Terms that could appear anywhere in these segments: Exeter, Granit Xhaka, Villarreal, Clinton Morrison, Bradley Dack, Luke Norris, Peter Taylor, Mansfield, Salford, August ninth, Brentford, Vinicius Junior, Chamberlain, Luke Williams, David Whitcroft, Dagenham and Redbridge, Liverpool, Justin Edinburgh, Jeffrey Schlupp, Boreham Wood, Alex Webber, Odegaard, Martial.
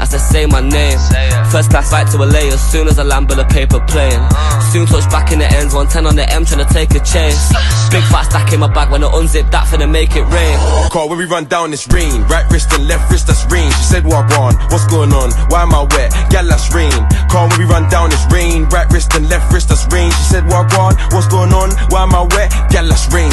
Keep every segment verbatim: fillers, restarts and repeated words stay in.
as I say my name. First class right to L A, as soon as I land, bill a paper plane. Soon touch back in the ends, one ten on the M, trying to take a chance. Big fat stack in my bag, when I unzip that, finna make it rain. Call when we run down this rain, right wrist and left wrist, that's rain. She said what I want, what's going on, why am I wet, yeah that's rain. Call when we run down this rain, right wrist and left wrist, that's rain. She said what I want, what's going on, why am I wet, yeah that's rain.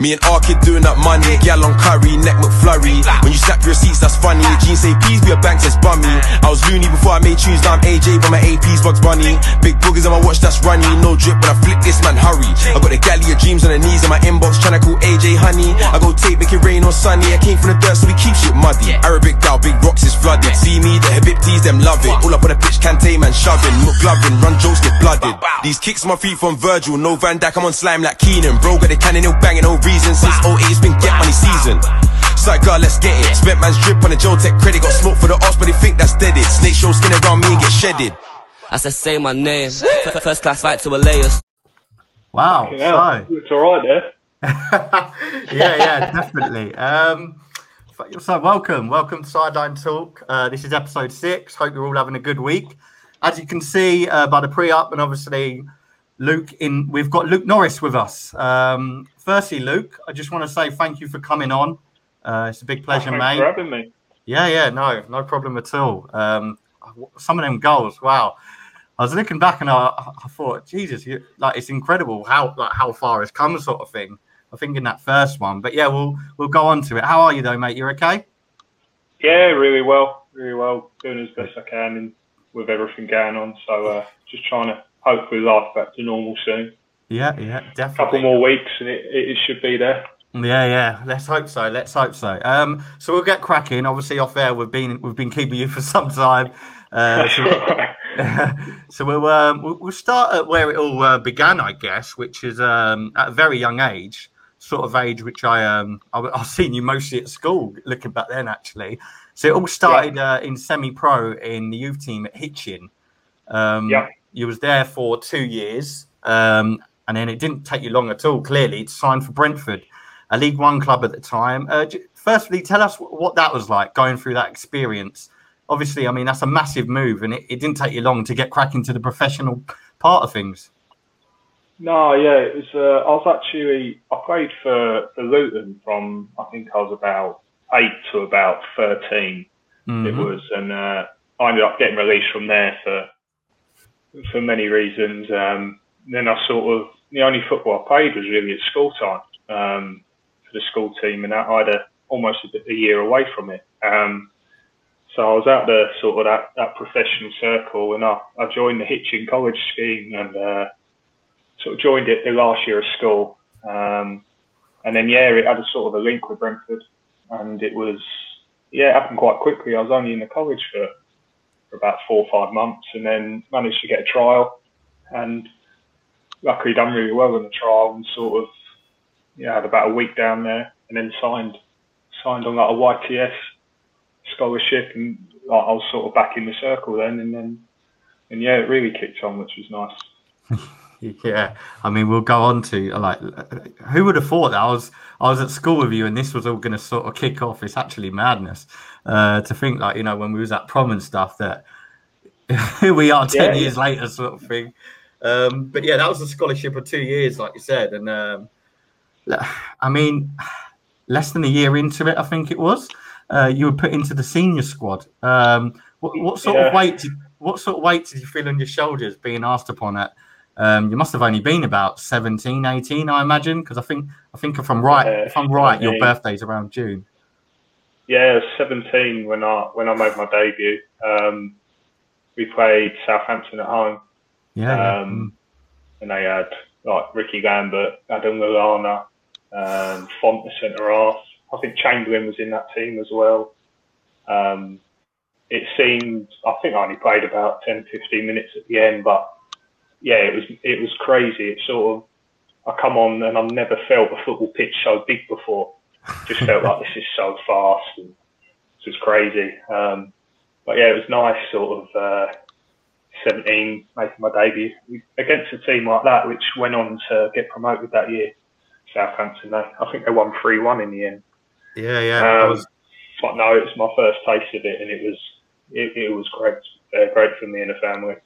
Me and R kid doing that money, gal on curry, neck McFlurry. When you snap your receipts, that's funny. Jeans say peas, be a bank says bummy. I was loony before I made tunes, now I'm A J, but my A P's bugs bunny. Big boogers on my watch, that's runny. No drip, but I flip this man, hurry. I got the galley of dreams on the knees in my inbox, tryna call A J honey. I go tape, make it rain on sunny. I came from the dirt, so we keep shit muddy. Arabic gal, big rocks is flooded. See me, the Habib tees, them love it. All up on the pitch, Kante man shoving, look loving, run jokes get blooded. These kicks my feet from Virgil, no Van Dijk, I'm on slime like Keenan. Bro got the cannon, he'll bang it, no reason. Since oh eight it's been get money season. Psych girl, let's get it. Spent man's drip on the Joe Tech credit. Got smoke for the arse, but they think that's dead it. Snake show skin around me and get shedded. As I say my name, first class right to a layers. Wow, so. It's alright there. Yeah, yeah, definitely. Um, so welcome, welcome to Sideline Talk. Uh, this is episode six. Hope you're all having a good week. As you can see uh, by the pre-up and obviously Luke in, we've got Luke Norris with us. Um, firstly, Luke, I just want to say thank you for coming on. Uh, it's a big pleasure, oh, mate. Thanks for having me. Yeah, yeah, no, no problem at all. Um, some of them goals, wow. I was looking back and I, I thought, Jesus, you, like it's incredible how like how far it's come, sort of thing. I think in that first one, but yeah, we'll we'll go on to it. How are you though, mate? You're okay? Yeah, really well, really well. Doing as best I can and with everything going on. So uh, just trying to. Hopefully life back to normal soon. Yeah, yeah, definitely. A couple more weeks and it, it should be there. Yeah, yeah. Let's hope so. Let's hope so. Um, so we'll get cracking. Obviously, off air, we've been we've been keeping you for some time. Uh, so, we'll, so we'll, um, we'll start at where it all uh, began, I guess, which is um, at a very young age, sort of age which I um I, I've seen you mostly at school. Looking back then, actually, so it all started yeah. uh, in semi-pro in the youth team at Hitchin. Um, yeah. You was there for two years, um, and then it didn't take you long at all, clearly, to sign for Brentford, a League One club at the time. Uh, firstly, tell us w- what that was like, going through that experience. Obviously, I mean, that's a massive move, and it, it didn't take you long to get cracking to the professional part of things. No, yeah, it was. Uh, I was actually, I played for, for Luton from, I think I was about eight to about thirteen, mm-hmm. it was, and uh, I ended up getting released from there for... for many reasons. Um, then I sort of, the only football I played was really at school time, um, for the school team, and that I had a, almost a, a year away from it. Um, so I was out there sort of that, that professional circle, and I, I joined the Hitchin College scheme and uh, sort of joined it the last year of school. Um, and then, yeah, it had a sort of a link with Brentford, and it was, yeah, it happened quite quickly. I was only in the college for for about four or five months and then managed to get a trial and luckily done really well in the trial and sort of, yeah, had about a week down there and then signed, signed on like a Y T S scholarship and like, I was sort of back in the circle then and then, and yeah, it really kicked on, which was nice. Yeah, I mean, we'll go on to like, who would have thought that I was I was at school with you and this was all going to sort of kick off? It's actually madness uh, to think like, you know, when we was at prom and stuff that here we are ten yeah, years yeah. later sort of thing. Um, but yeah, that was a scholarship of two years, like you said. And um, I mean, less than a year into it, I think it was, uh, you were put into the senior squad. Um, what, what sort yeah. of weight? Did, what sort of weight did you feel on your shoulders being asked upon it? Um, you must have only been about seventeen, eighteen, I imagine, because I think I think if I'm right, yeah, if I'm right, yeah. your birthday's around June. Yeah, I was seventeen when I when I made my debut. Um, we played Southampton at home. Yeah, um, yeah. And they had like Ricky Lambert, Adam Lallana, um, Font the centre half. I think Chamberlain was in that team as well. Um, it seemed I think I only played about ten, fifteen minutes at the end, but. Yeah, it was it was crazy. It sort of, I come on and I've never felt a football pitch so big before. Just felt like this is so fast and this is crazy. Um, but yeah, it was nice sort of uh, seventeen making my debut against a team like that, which went on to get promoted that year. Southampton, they I think they won three one in the end. Yeah, yeah. Um, I was but no, it was my first taste of it, and it was it, it was great, uh, great for me and the family.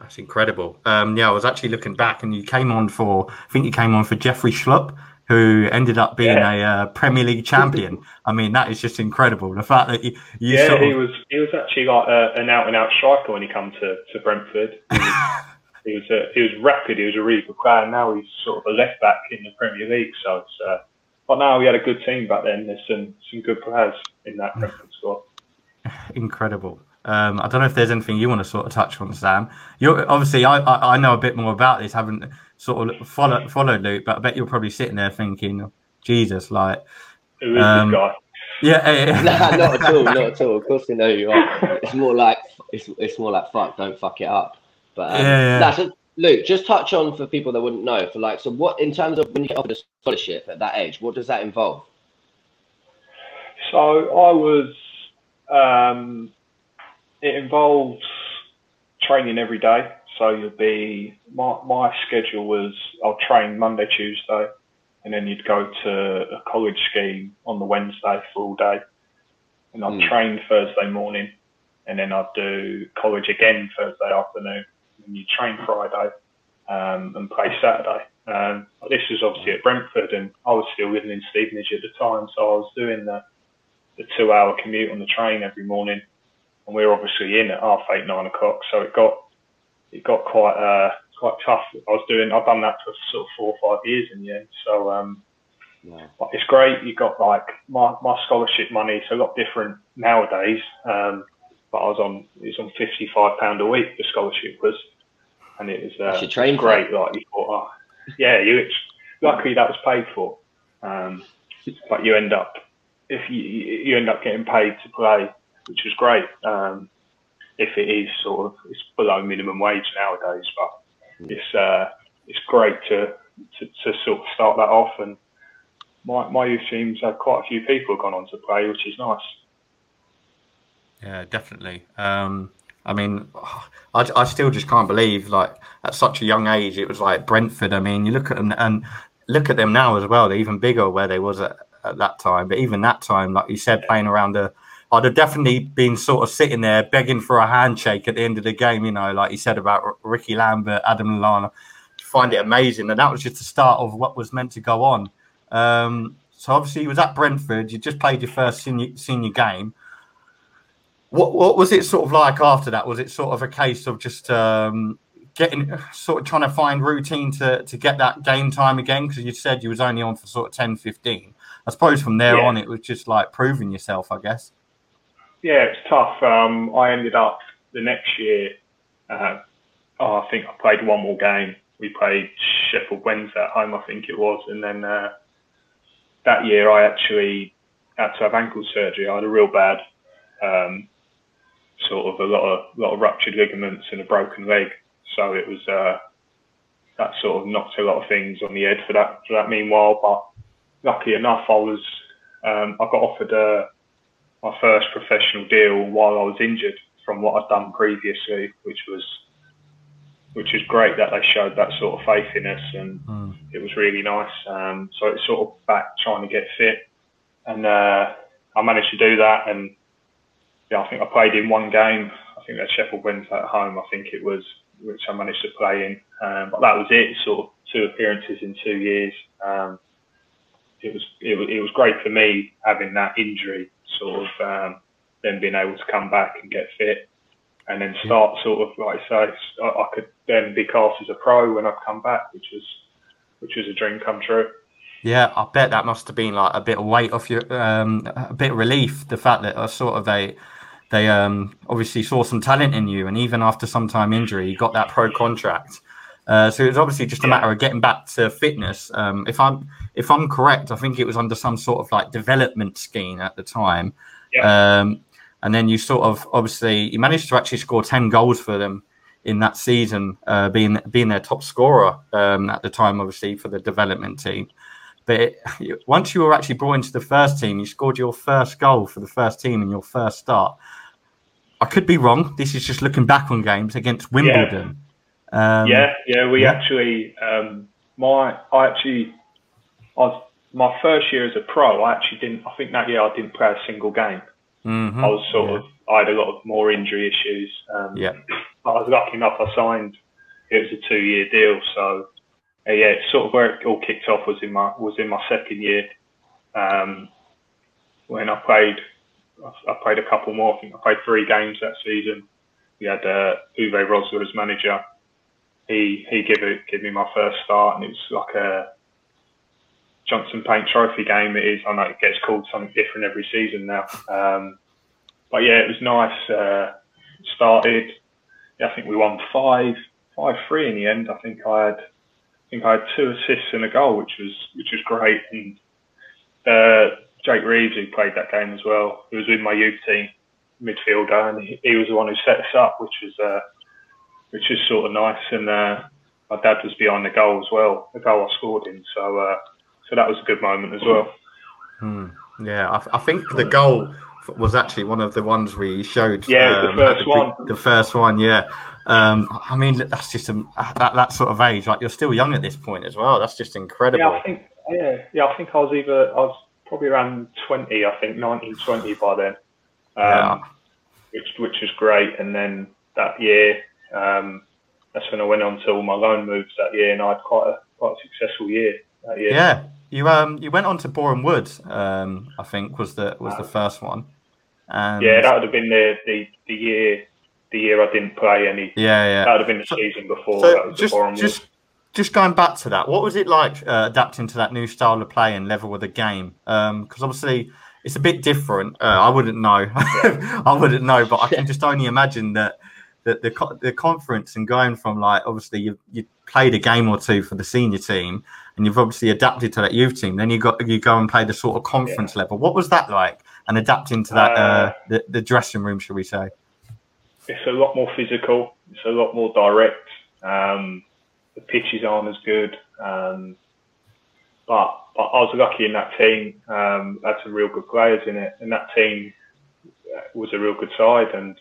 That's incredible. Um, yeah, I was actually looking back, and you came on for, I think you came on for Jeffrey Schlupp, who ended up being yeah. a uh, Premier League champion. I mean, that is just incredible. The fact that you, you yeah, sort of... he was he was actually like a, an out and out striker when he came to to Brentford. He was he was, a, he was rapid. He was a really good player. And now he's sort of a left back in the Premier League. So, it's, uh, but now we had a good team back then. There's some some good players in that Brentford squad. Incredible. Um, I don't know if there's anything you want to sort of touch on, Sam. You're, obviously, I, I, I know a bit more about this, haven't sort of followed, followed Luke, but I bet you're probably sitting there thinking, Jesus, like... Who is um, this guy? Yeah, yeah, yeah. Nah, not at all, not at all. Of course they know who you are. It's more like, it's, it's more like, fuck, don't fuck it up. But um, yeah, yeah. Nah, so, Luke, just touch on, for people that wouldn't know, for like, so what, in terms of when you get offered a scholarship at that age, what does that involve? So I was... Um, It involves training every day. So you'd be, my, my schedule was I'll train Monday, Tuesday, and then you'd go to a college scheme on the Wednesday for all day. And I'd mm. train Thursday morning, and then I'd do college again Thursday afternoon. And you'd train Friday um, and play Saturday. Um, this was obviously at Brentford, and I was still living in Stevenage at the time. So I was doing the, the two hour commute on the train every morning. And we were obviously in at half eight, nine o'clock, so it got it got quite uh, quite tough. I was doing, I've done that for sort of four or five years in the end. So um, yeah. But it's great. You got like my, my scholarship money. It's a lot different nowadays. Um, but I was on it's on fifty five pound a week. The scholarship was, and it was uh, train great. Like you thought, oh, yeah, you luckily that was paid for. Um, but you end up if you you end up getting paid to play, which was great. Um, if it is sort of, it's below minimum wage nowadays, but it's uh, it's great to, to to sort of start that off. And my my youth teams had quite a few people gone on to play, which is nice. Yeah, definitely. Um, I mean, I, I still just can't believe like at such a young age it was like Brentford. I mean, you look at them and look at them now as well. They're even bigger where they was at, at that time. But even that time, like you said, playing around a I'd have definitely been sort of sitting there begging for a handshake at the end of the game, you know, like you said about R- Ricky Lambert, Adam Lallana. Find it amazing. And that was just the start of what was meant to go on. Um, so obviously you was at Brentford. You just played your first senior, senior game. What what was it sort of like after that? Was it sort of a case of just um, getting sort of trying to find routine to, to get that game time again? Because you said you was only on for sort of ten, fifteen. I suppose from there yeah. on it was just like proving yourself, I guess. Yeah, it's tough. Um, I ended up the next year, uh, oh, I think I played one more game. We played Sheffield Wednesday at home, I think it was. And then uh, that year I actually had to have ankle surgery. I had a real bad, um, sort of a lot of lot of ruptured ligaments and a broken leg. So it was, uh, that sort of knocked a lot of things on the head for that, for that meanwhile. But lucky enough, I was, um, I got offered a, my first professional deal while I was injured from what I'd done previously, which was which was great that they showed that sort of faith in us, and mm. it was really nice. Um, so it's sort of back trying to get fit, and uh, I managed to do that. And yeah, I think I played in one game. I think that Sheffield Wednesday at home. I think it was which I managed to play in, um, but that was it. Sort of two appearances in two years. Um, it was it was it was great for me having that injury. Sort of um, then being able to come back and get fit, and then start sort of like I say, I could then be cast as a pro when I come back, which was which was a dream come true. Yeah, I bet that must have been like a bit of weight off your, um, a bit of relief. The fact that I sort of they they um, obviously saw some talent in you, and even after some time injury, you got that pro contract. Uh, so it was obviously just a matter of getting back to fitness. Um, if I'm if I'm correct, I think it was under some sort of like development scheme at the time. Yeah. Um, and then you sort of obviously you managed to actually score ten goals for them in that season, uh, being being their top scorer um, at the time, obviously for the development team. But it, once you were actually brought into the first team, you scored your first goal for the first team in your first start. I could be wrong. This is just looking back on games against Wimbledon. Yeah. Um, yeah, yeah, we yeah. actually, um, my, I actually, I was my first year as a pro, I actually didn't, I think that year I didn't play a single game. Mm-hmm. I was sort yeah. of, I had a lot of more injury issues. Um, yeah. But I was lucky enough I signed, it was a two year deal. So uh, yeah, it's sort of where it all kicked off was in my, was in my second year. Um, when I played, I, I played a couple more, I think I played three games that season. We had uh, Uwe Rosler as manager. He he gave it gave me my first start, and it was like a Johnson Paint Trophy game. It is. I know it gets called something different every season now. Um, but yeah, it was nice. Uh, started. Yeah, I think we won five five three in the end. I think I had I think I had two assists and a goal, which was which was great. And uh, Jake Reeves, who played that game as well, who was with my youth team, midfielder, and he, he was the one who set us up, which was uh, which is sort of nice. And uh, my dad was behind the goal as well, the goal I scored in. So uh, so that was a good moment as well. Hmm. Yeah, I, I think the goal was actually one of the ones we showed. Yeah, um, the first the, one. The first one, yeah. Um, I mean, that's just a, that that sort of age. Like, you're still young at this point as well. That's just incredible. Yeah, I think. Yeah, yeah. I think I was either I was probably around twenty. I think nineteen, twenty by then. Um, yeah. which which was great. And then that year, um, that's when I went on to all my loan moves that year, and I had quite a quite a successful year that year. Yeah, you um you went on to Boreham Wood, um, I think was the was the first one. And yeah, that would have been the, the, the year the year I didn't play any. Yeah, yeah. That would have been the so, season before. So that was just the Boreham just Wood. Just going back to that, what was it like uh, adapting to that new style of play and level with the game? Because um, obviously. It's a bit different. Uh, I wouldn't know. I wouldn't know, but I can just only imagine that, that the co- the conference and going from, like, obviously you you played a game or two for the senior team, and you've obviously adapted to that youth team. Then you got you go and play the sort of conference yeah. level. What was that like? And adapting to that uh, uh, the, the dressing room, shall we say? It's a lot more physical. It's a lot more direct. Um, the pitches aren't as good. Um, But I was lucky in that team. Um, had some real good players in it, and that team was a real good side. And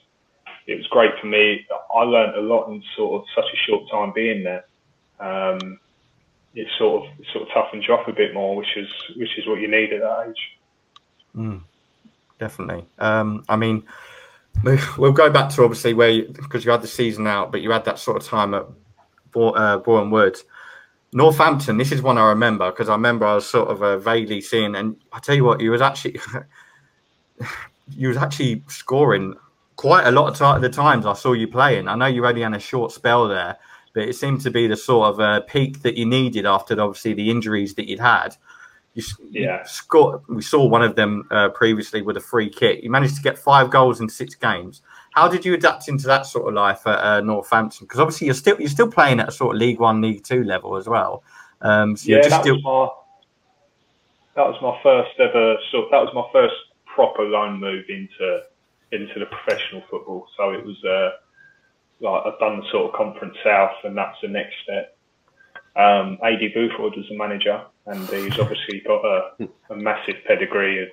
it was great for me. I learned a lot in sort of such a short time being there. Um, it sort of it sort of toughens you up a bit more, which is which is what you need at that age. Mm, definitely. Um, I mean, we'll go back to obviously where you, because you had the season out, but you had that sort of time at uh, Boreham Wood. Northampton, this is one I remember because I remember I was sort of uh, vaguely seeing, and I tell you what, you was actually you was actually scoring quite a lot of t- the times I saw you playing. I know you only had a short spell there, but it seemed to be the sort of uh, peak that you needed after obviously the injuries that you'd had. You, yeah. you scored. We saw one of them uh, previously with a free kick. You managed to get five goals in six games. How did you adapt into that sort of life at uh, Northampton? Because obviously you're still you're still playing at a sort of League One, League Two level as well. Um, so yeah, just that, still... was my, that was my first ever. So that was my first proper loan move into into the professional football. So it was uh, like I've done the sort of Conference South, and that's the next step. Um, A D Boothwood was the manager, and he's obviously got a, a massive pedigree of.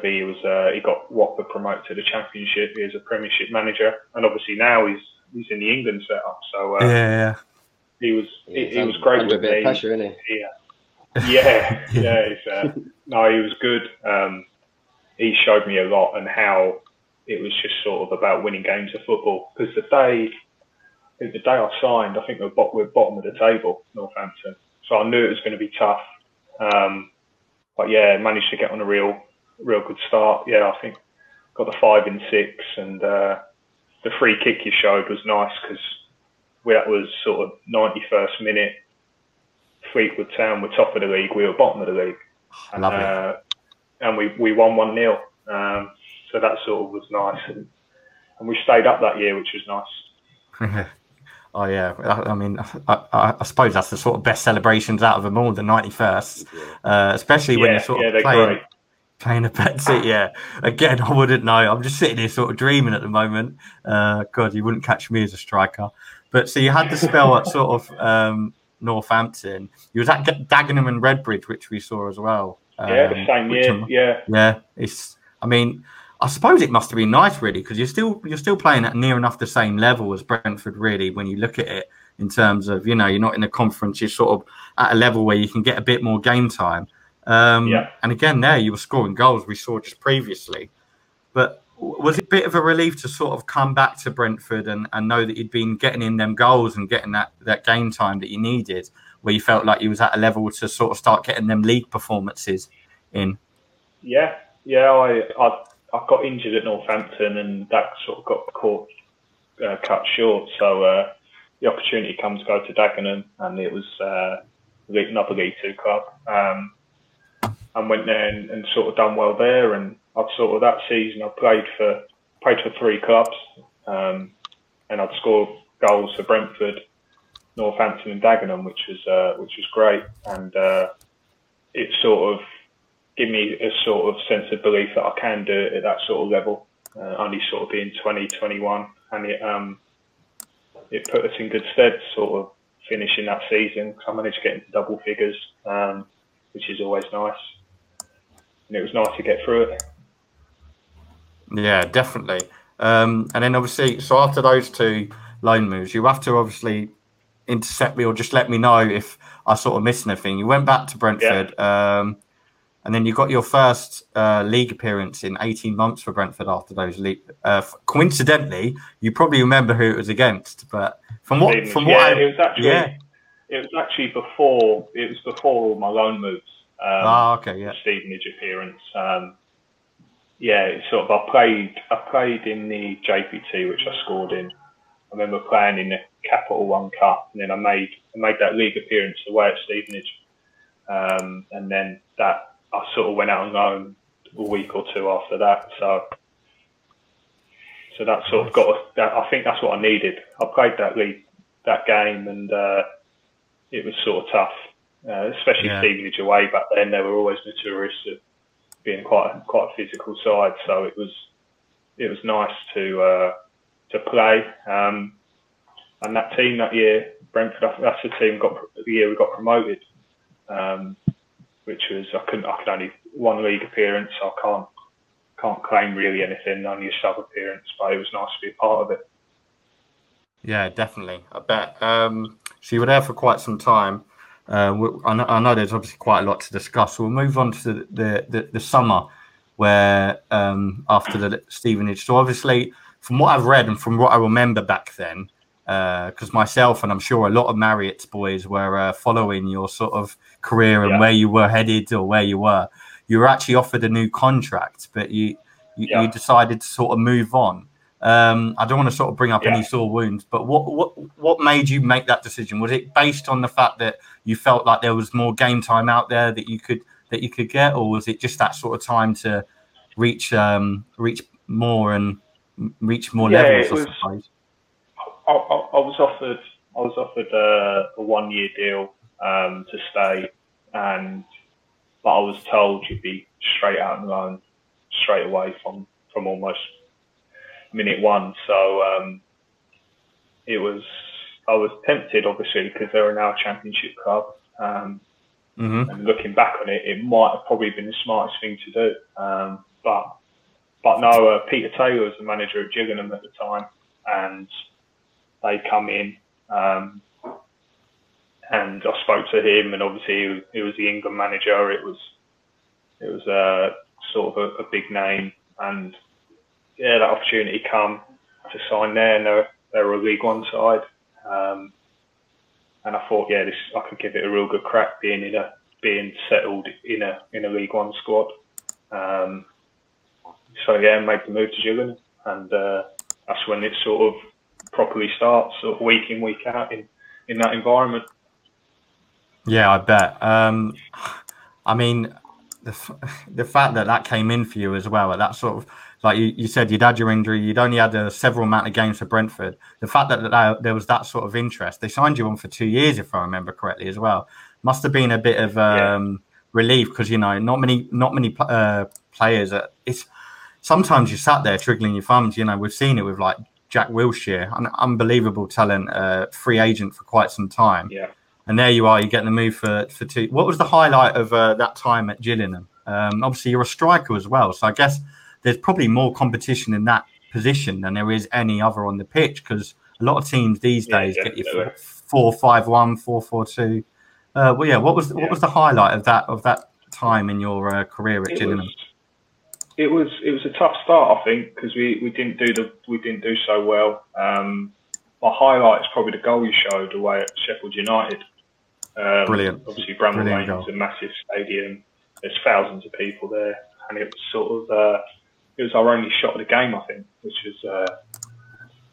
He was uh, he got Watford promoted to the Championship. He was a Premiership manager, and obviously now he's he's in the England setup. So uh, yeah, yeah, he was he, he was great with me. A bit of pressure, isn't he? Yeah, yeah, yeah. He's, uh, no, he was good. Um, he showed me a lot, and how it was just sort of about winning games of football. Because the day the day I signed, I think we were bottom of the table, Northampton. So I knew it was going to be tough. Um, but yeah, managed to get on a real. Real good start. Yeah, I think got the five in six, and uh, the free kick you showed was nice because that was sort of ninety-first minute. Fleetwood Town were top of the league, we were bottom of the league, and uh, and we we won one nil. Um, so that sort of was nice, and, and we stayed up that year, which was nice. Oh yeah, I, I mean, I, I, I suppose that's the sort of best celebrations out of them all, the ninety-first, uh, especially yeah, when you're sort yeah, of playing. Great. Playing a Betsy, yeah. Again, I wouldn't know. I'm just sitting here sort of dreaming at the moment. Uh, God, you wouldn't catch me as a striker. But so you had the spell at sort of um, Northampton. You was at Dagenham and Redbridge, which we saw as well. Um, yeah, the same year. Yeah, yeah. It's. I mean, I suppose it must have been nice, really, because you're still you're still playing at near enough the same level as Brentford, really, when you look at it. in terms of, you know, you're not in the conference, you're sort of at a level where you can get a bit more game time. Um, yeah. And again, there you were scoring goals we saw just previously. But was it a bit of a relief to sort of come back to Brentford and, and know that you'd been getting in them goals and getting that, that game time that you needed, where you felt like you was at a level to sort of start getting them league performances in? Yeah, yeah, I I, I got injured at Northampton and that sort of got caught, uh, cut short. So uh, the opportunity comes to go to Dagenham, and it was uh, another League Two club. Um, and went there and, and sort of done well there. And I've sort of that season I played for played for three clubs, um, and I'd scored goals for Brentford, Northampton, and Dagenham, which was uh, which was great. And uh, it sort of gave me a sort of sense of belief that I can do it at that sort of level. Uh, only sort of being twenty, twenty-one, and it um, it put us in good stead, sort of finishing that season, because I managed to get into double figures, um, which is always nice. And it was nice to get through it. Yeah, definitely. Um, and then obviously, so after those two loan moves, you have to obviously intercept me or just let me know if I sort of missed anything. You went back to Brentford, yeah. um, and then you got your first uh, league appearance in eighteen months for Brentford after those league. Uh, coincidentally, you probably remember who it was against, but from what, from yeah, what I, it was actually, yeah. it was actually before it was before all my loan moves. Um, ah, okay, yeah. Stevenage appearance. Um, yeah, it's sort of I played. I played in the J P T, which I scored in. I remember playing in the Capital One Cup, and then I made I made that league appearance away at Stevenage, um, and then that I sort of went out on loan a week or two after that. So, so that sort of got. That, I think that's what I needed. I played that league, that game, and uh, it was sort of tough. Uh, especially yeah. Stevenage away back then, they were always notorious of being quite quite a physical side. So it was it was nice to uh, to play. Um, and that team that year, Brentford, that's the team got the year we got promoted, um, which was I couldn't I could only one league appearance. So I can't can't claim really anything, only a sub appearance, but it was nice to be a part of it. Yeah, definitely. I bet. Um, so you were there for quite some time. Uh, I, know, I know there's obviously quite a lot to discuss. We'll move on to the the, the, the summer where um, after the Stevenage. So obviously, from what I've read and from what I remember back then, because uh, myself and I'm sure a lot of Marriott's boys were uh, following your sort of career and yeah. where you were headed or where you were. You were actually offered a new contract, but you you, yeah. you decided to sort of move on. Um, I don't want to sort of bring up yeah. any sore wounds, but what, what what made you make that decision? Was it based on the fact that you felt like there was more game time out there that you could that you could get, or was it just that sort of time to reach um, reach more and reach more yeah, levels? It was, I suppose. I, I, I was offered I was offered a, a one year deal um, to stay, and but I was told you'd be straight out and loan straight away from from almost. minute one, so um, it was. I was tempted, obviously, because they were now a Championship club. Um, mm-hmm. And looking back on it, it might have probably been the smartest thing to do. Um, but but no, uh, Peter Taylor was the manager of Gillingham at the time, and they come in, um, and I spoke to him, and obviously he was, he was the England manager. It was it was a sort of a, a big name, and. Yeah, that opportunity come to sign there, and they were, they were a League One side, um, and I thought, yeah, this I could give it a real good crack, being in a being settled in a in a League One squad. Um, so yeah, made the move to Gillingham, and uh, that's when it sort of properly starts, sort of week in week out in, in that environment. Yeah, I bet. Um, I mean, the f- the fact that that came in for you as well at that sort of. Like you, you said, you'd had your injury. You'd only had a several amount of games for Brentford. The fact that, that there was that sort of interest, they signed you on for two years, if I remember correctly, as well. Must have been a bit of um, yeah. relief because you know not many, not many uh, players. That it's sometimes you sat there twiddling your thumbs. You know, we've seen it with like Jack Wilshere, an unbelievable talent, uh, free agent for quite some time. Yeah, and there you are, you're getting the move for for two. What was the highlight of uh, that time at Gillingham? Um, obviously, you're a striker as well, so I guess. There's probably more competition in that position than there is any other on the pitch because a lot of teams these days yeah, get you four five one, four four two. Uh, well, yeah. What was yeah. what was the highlight of that of that time in your uh, career at it Gillingham? Was, it was it was a tough start, I think, because we, we didn't do the we didn't do so well. Um, my highlight is probably the goal you showed away at Sheffield United. Um, Brilliant. Obviously, Bramall Lane is a massive stadium. There's thousands of people there, and it was sort of uh, it was our only shot of the game, I think, which was uh,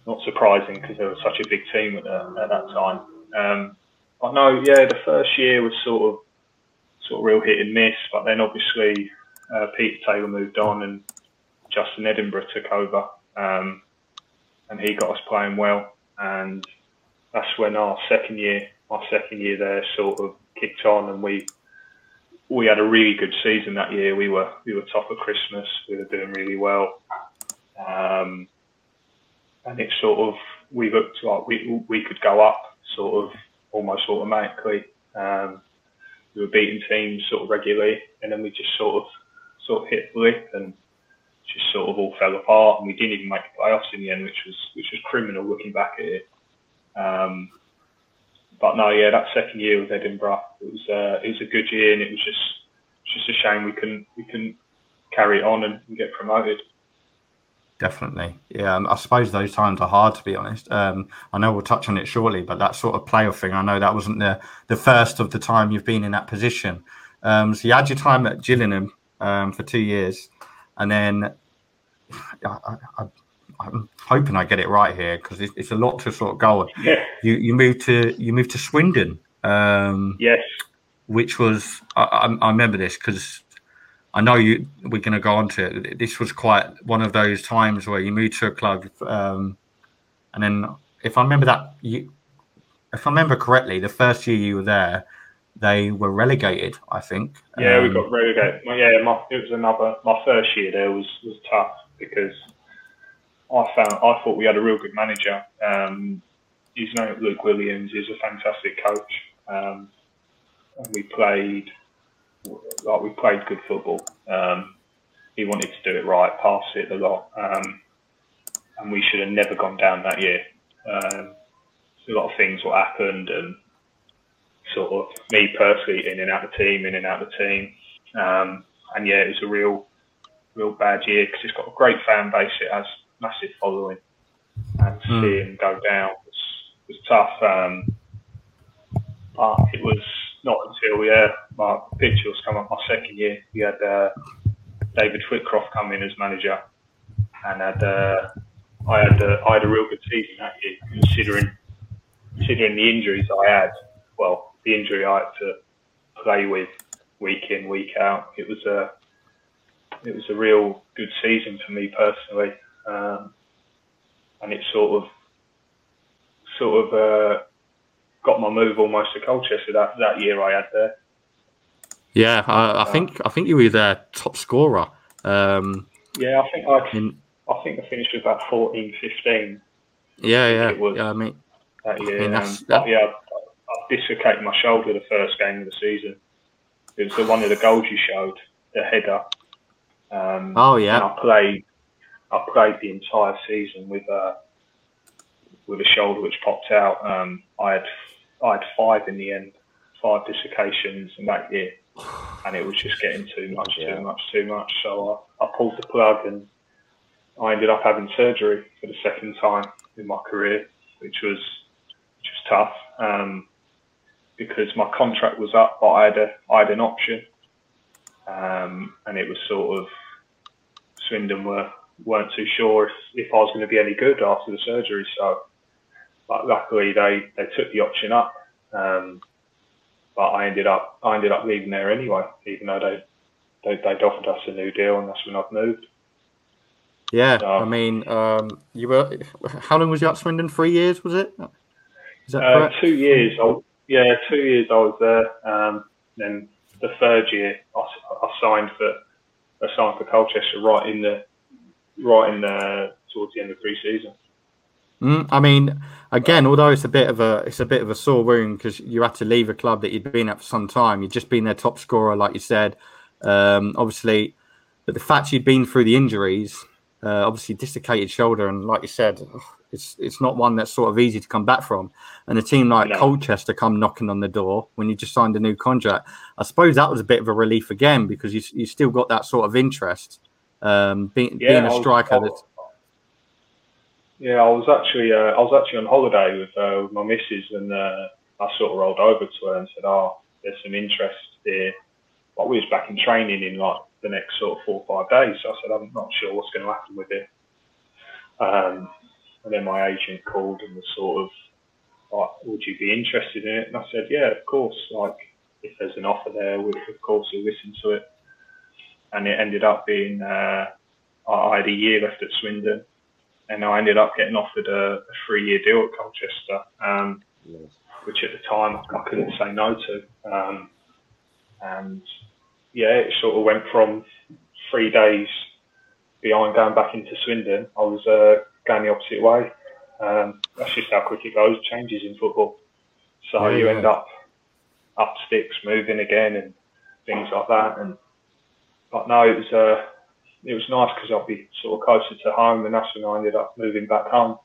not surprising because they were such a big team at, uh, at that time. Um, I know, yeah, the first year was sort of sort of real hit and miss, but then obviously uh, Peter Taylor moved on and Justin Edinburgh took over, um, and he got us playing well, and that's when our second year, our second year there, sort of kicked on, and we we had a really good season that year. We were we were top of Christmas. We were doing really well, um, and it sort of we looked like we we could go up, sort of. Almost automatically, um, we were beating teams sort of regularly, and then we just sort of sort of hit the lip and just sort of all fell apart, and we didn't even make the playoffs in the end, which was which was criminal looking back at it. Um, but no, yeah, that second year with Edinburgh, it was uh, it was a good year, and it was just just a shame we couldn't we couldn't carry it on and, and get promoted. Definitely. Yeah, I suppose those times are hard, to be honest. Um, I know we'll touch on it shortly, but that sort of playoff thing, I know that wasn't the, the first of the time you've been in that position. Um, so you had your time at Gillingham um, for two years. And then I, I, I'm hoping I get it right here because it's, it's a lot to sort of go on. Yeah. You, you, moved to, you moved to Swindon. Um, yes. Which was, I, I, I remember this because... I know you. We're going to go on to it. This was quite one of those times where you moved to a club, um, and then if I remember that, you, if I remember correctly, the first year you were there, they were relegated, I think. Yeah, um, we got relegated. Well, yeah, my, it was another. My first year there was, was tough because I found I thought we had a real good manager. Um, his name is Luke Williams. He's a fantastic coach, um, and we played. Like we played good football. Um, he wanted to do it right, pass it a lot, um, and we should have never gone down that year. Um, a lot of things what happened, and sort of me personally in and out of the team, in and out of the team. Um, and yeah, it was a real, real bad year because it's got a great fan base. It has massive following, and mm. seeing go down was, was tough. Um, but it was. Not until, yeah, my pictures come up my second year. We had uh, David Whitcroft come in as manager, and had, uh, I had uh, I had a real good season that year, considering considering the injuries I had. Well, the injury I had to play with week in, week out. It was a it was a real good season for me personally, um, and it sort of sort of. Uh, got my move almost to Colchester that, that year I had there. Yeah, I, I think I think you were their top scorer. Um, yeah, I think I in, I think I finished with about fourteen, fifteen. Yeah, yeah. It was yeah, I mean, that year. I mean, um, that... Yeah, I, I dislocated my shoulder the first game of the season. It was the one of the goals you showed, the header. Um, oh yeah. And I played. I played the entire season with a. Uh, with a shoulder which popped out. Um, I had I had five in the end, five dislocations in that year, and it was just getting too much, yeah. too much, too much. So I, I pulled the plug, and I ended up having surgery for the second time in my career, which was just tough um, because my contract was up, but I had a I had an option, um, and it was sort of Swindon were weren't too sure if, if I was going to be any good after the surgery, so. But luckily, they, they took the option up, um, but I ended up I ended up leaving there anyway, even though they, they they'd offered us a new deal, and that's when I've moved. Yeah, so, I mean, um, you were how long was you at Swindon? Three years was it? Is that uh, two years. I, yeah, two years I was there. Um, then the third year I, I signed for I signed for Colchester right in the right in the towards the end of pre-season. Mm, I mean, again, although it's a bit of a it's a bit of a sore wound because you had to leave a club that you'd been at for some time. You'd just been their top scorer, like you said. Um, obviously, but the fact you'd been through the injuries, uh, obviously dislocated shoulder, and like you said, It's it's not one that's sort of easy to come back from. And a team like no. Colchester come knocking on the door when you just signed a new contract. I suppose that was a bit of a relief again, because you you still got that sort of interest. Um, being, yeah, being a striker. I was, I was, yeah, I was actually uh, I was actually on holiday with, uh, with my missus, and uh, I sort of rolled over to her and said, "Oh, there's some interest here." Like, we was back in training in like the next sort of four or five days. So I said, "I'm not sure what's going to happen with it." Um, and then my agent called and was sort of like, "Would you be interested in it?" And I said, "Yeah, of course. Like, if there's an offer there, we, of course we'll listen to it." And it ended up being, uh, I had a year left at Swindon, and I ended up getting offered a, a three-year deal at Colchester, um, yes. which at the time I couldn't say no to. Um, and yeah, it sort of went from three days behind going back into Swindon. I was uh, going the opposite way. Um, that's just how quick it goes, changes in football. So yeah, you yeah. end up up sticks, moving again, and things like that. And But no, it was uh, it was nice because I'd be sort of closer to home, and that's when I ended up moving back home.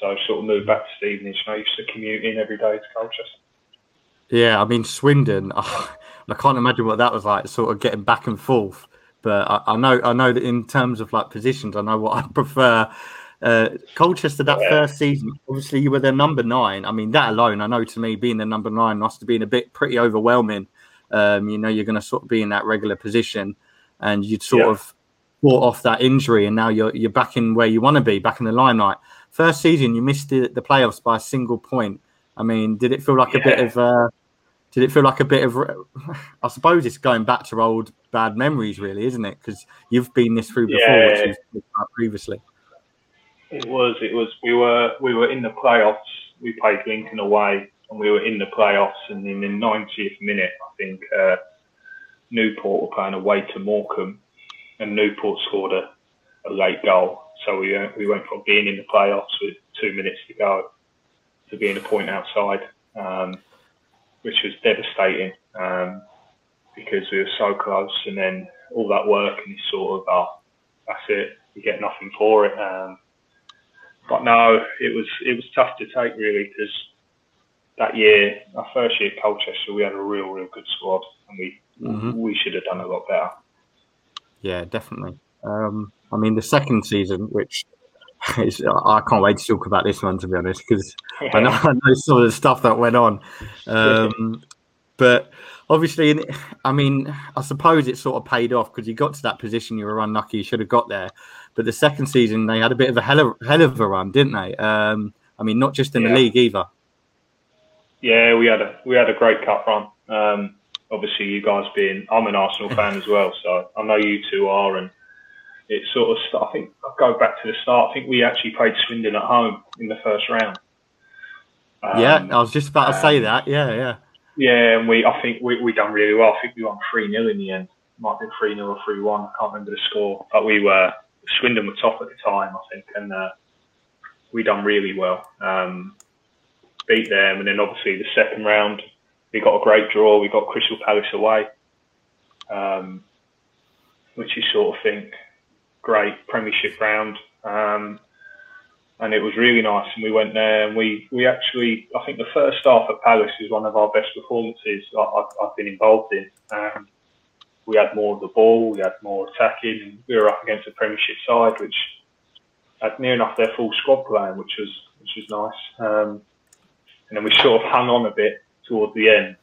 So I sort of moved back to Stevenage. I used to commute in every day to Colchester. Yeah, I mean, Swindon, oh, I can't imagine what that was like, sort of getting back and forth. But I, I know I know that in terms of like positions, I know what I prefer. Uh, Colchester, that yeah. first season, obviously you were their number nine. I mean, that alone, I know to me, being their number nine must have been a bit pretty overwhelming. Um, you know, you're going to sort of be in that regular position, and you'd sort yeah. of fought off that injury, and now you're you're back in where you want to be, back in the limelight. First season, you missed the, the playoffs by a single point. I mean, did it feel like yeah. a bit of? Uh, did it feel like a bit of? I suppose it's going back to old bad memories, really, isn't it? Because you've been this through before, yeah. which you've talked about previously. It was. It was. We were. We were in the playoffs. We played Lincoln away. And we were in the playoffs, and in the ninetieth minute, I think uh, Newport were playing away to Morecambe, and Newport scored a, a late goal. So we uh, we went from being in the playoffs with two minutes to go to being a point outside, um, which was devastating um, because we were so close. And then all that work, and it's sort of, oh, that's it, you get nothing for it. Um, but no, it was it was tough to take, really, because that year, our first year at Colchester, we had a real, real good squad, and we mm-hmm. we should have done a lot better. Yeah, definitely. Um, I mean, the second season, which is, I can't wait to talk about this one, to be honest, because yeah. I, I know some of the stuff that went on. Um, but obviously, I mean, I suppose it sort of paid off because you got to that position, you were unlucky, you should have got there. But the second season, they had a bit of a hell of, hell of a run, didn't they? Um, I mean, not just in yeah. the league either. Yeah, we had a we had a great cup run. Um, obviously, you guys being, I'm an Arsenal fan as well, so I know you two are. And it sort of, st- I think I'll go back to the start. I think we actually played Swindon at home in the first round. Um, yeah, I was just about to um, say that. Yeah, yeah, yeah. And we, I think we we done really well. I think we won three nil in the end. Might be three nil or three one. I can't remember the score, but we were Swindon were top at the time, I think, and uh, we done really well. Um, beat them, and then obviously the second round we got a great draw, we got Crystal Palace away, um, which you sort of think, great premiership round, um, and it was really nice, and we went there, and we, we actually, I think the first half at Palace was one of our best performances I've, I've been involved in. Um, we had more of the ball, we had more attacking, and we were up against a premiership side which had near enough their full squad playing, which was, which was nice. Um, And then we sort of hung on a bit towards the end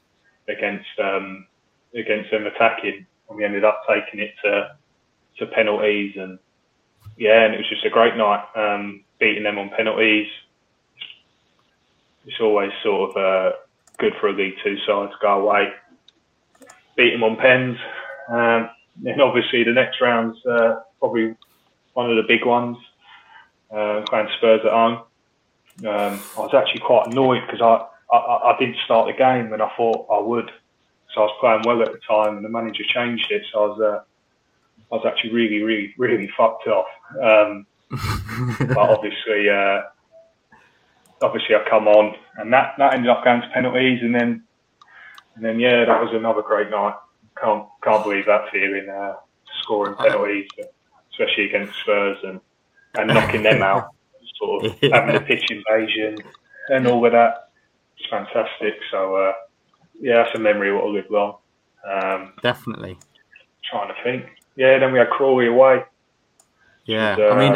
against um, against them attacking, and we ended up taking it to to penalties, and yeah, and it was just a great night, um, beating them on penalties. It's always sort of uh, good for a League Two side to go away, beat them on pens, um, and obviously the next round's uh, probably one of the big ones, uh, playing Spurs at home. Um, I was actually quite annoyed because I, I, I didn't start the game and I thought I would. So I was playing well at the time and the manager changed it. So I was uh, I was actually really, really, really fucked off. Um, but obviously, uh, obviously I come on and that, that ended up going to penalties. And then, and then yeah, that was another great night. Can't can't believe that feeling, uh, scoring penalties, especially against Spurs and, and knocking them out. sort of having a pitch invasion and all of that. It's fantastic. So, uh, yeah, that's a memory what will live long. Um, Definitely. Trying to think. Yeah, then we had Crawley away. Yeah, and, uh, I mean,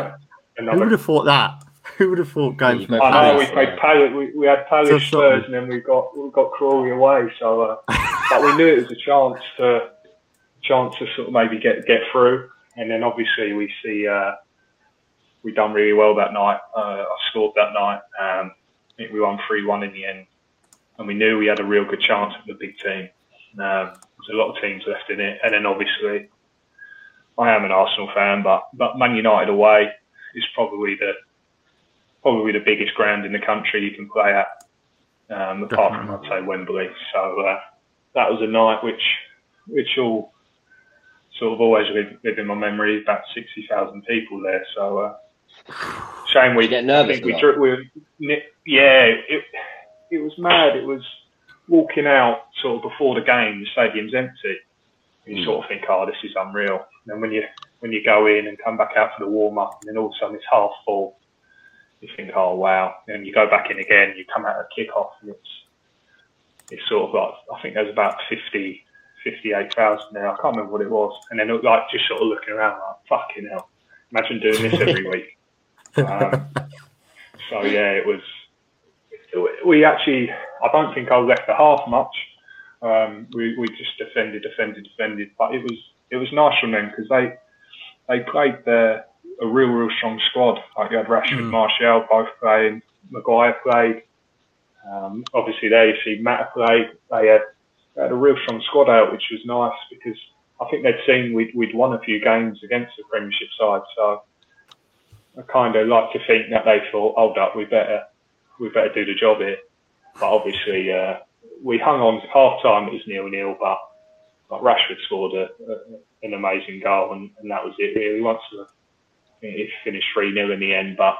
another... who would have thought that? Who would have thought going from? I know we played Palace. We, we had Palace so first, and then we got we got Crawley away. So, uh, but we knew it was a chance to chance to sort of maybe get get through. And then obviously we see uh, we done really well that night. Uh, I scored that night. Um, I think we won three one in the end, and we knew we had a real good chance at the big team. Um, there's a lot of teams left in it, and then obviously I am an Arsenal fan, but but Man United away is probably the probably the biggest ground in the country you can play at, um, apart Definitely. from I'd say Wembley. So uh, that was a night which which all sort of always live, live in my memory. About sixty thousand people there. So uh, shame we get nervous. I think we drew, we, yeah, it it was mad. It was walking out sort of before the game. The stadium's empty. You sort of think, oh, this is unreal. And then when you when you go in and come back out for the warm up, and then all of a sudden it's half full, you think, oh wow. And then you go back in again, you come out at kick off, and it's it's sort of like I think there's about fifty, fifty-eight thousand there. I can't remember what it was. And then like just sort of looking around like, fucking hell, imagine doing this every week. Um, so yeah, it was. We actually, I don't think I left the half much. Um, we we just defended, defended, defended, but it was it was nice from them because they they played their a real real strong squad. Like you had Rashford, mm. Martial both playing, Maguire played. Um, obviously there you see Mata played. They had they had a real strong squad out, which was nice because I think they'd seen we'd we'd won a few games against the Premiership side, so I kind of like to think that they thought, hold up, we better we better do the job here. But obviously. Uh, We hung on at half time, it was nil-nil, but, but Rashford scored a, a, an amazing goal, and, and that was it really. Once it finished three nil in the end, but,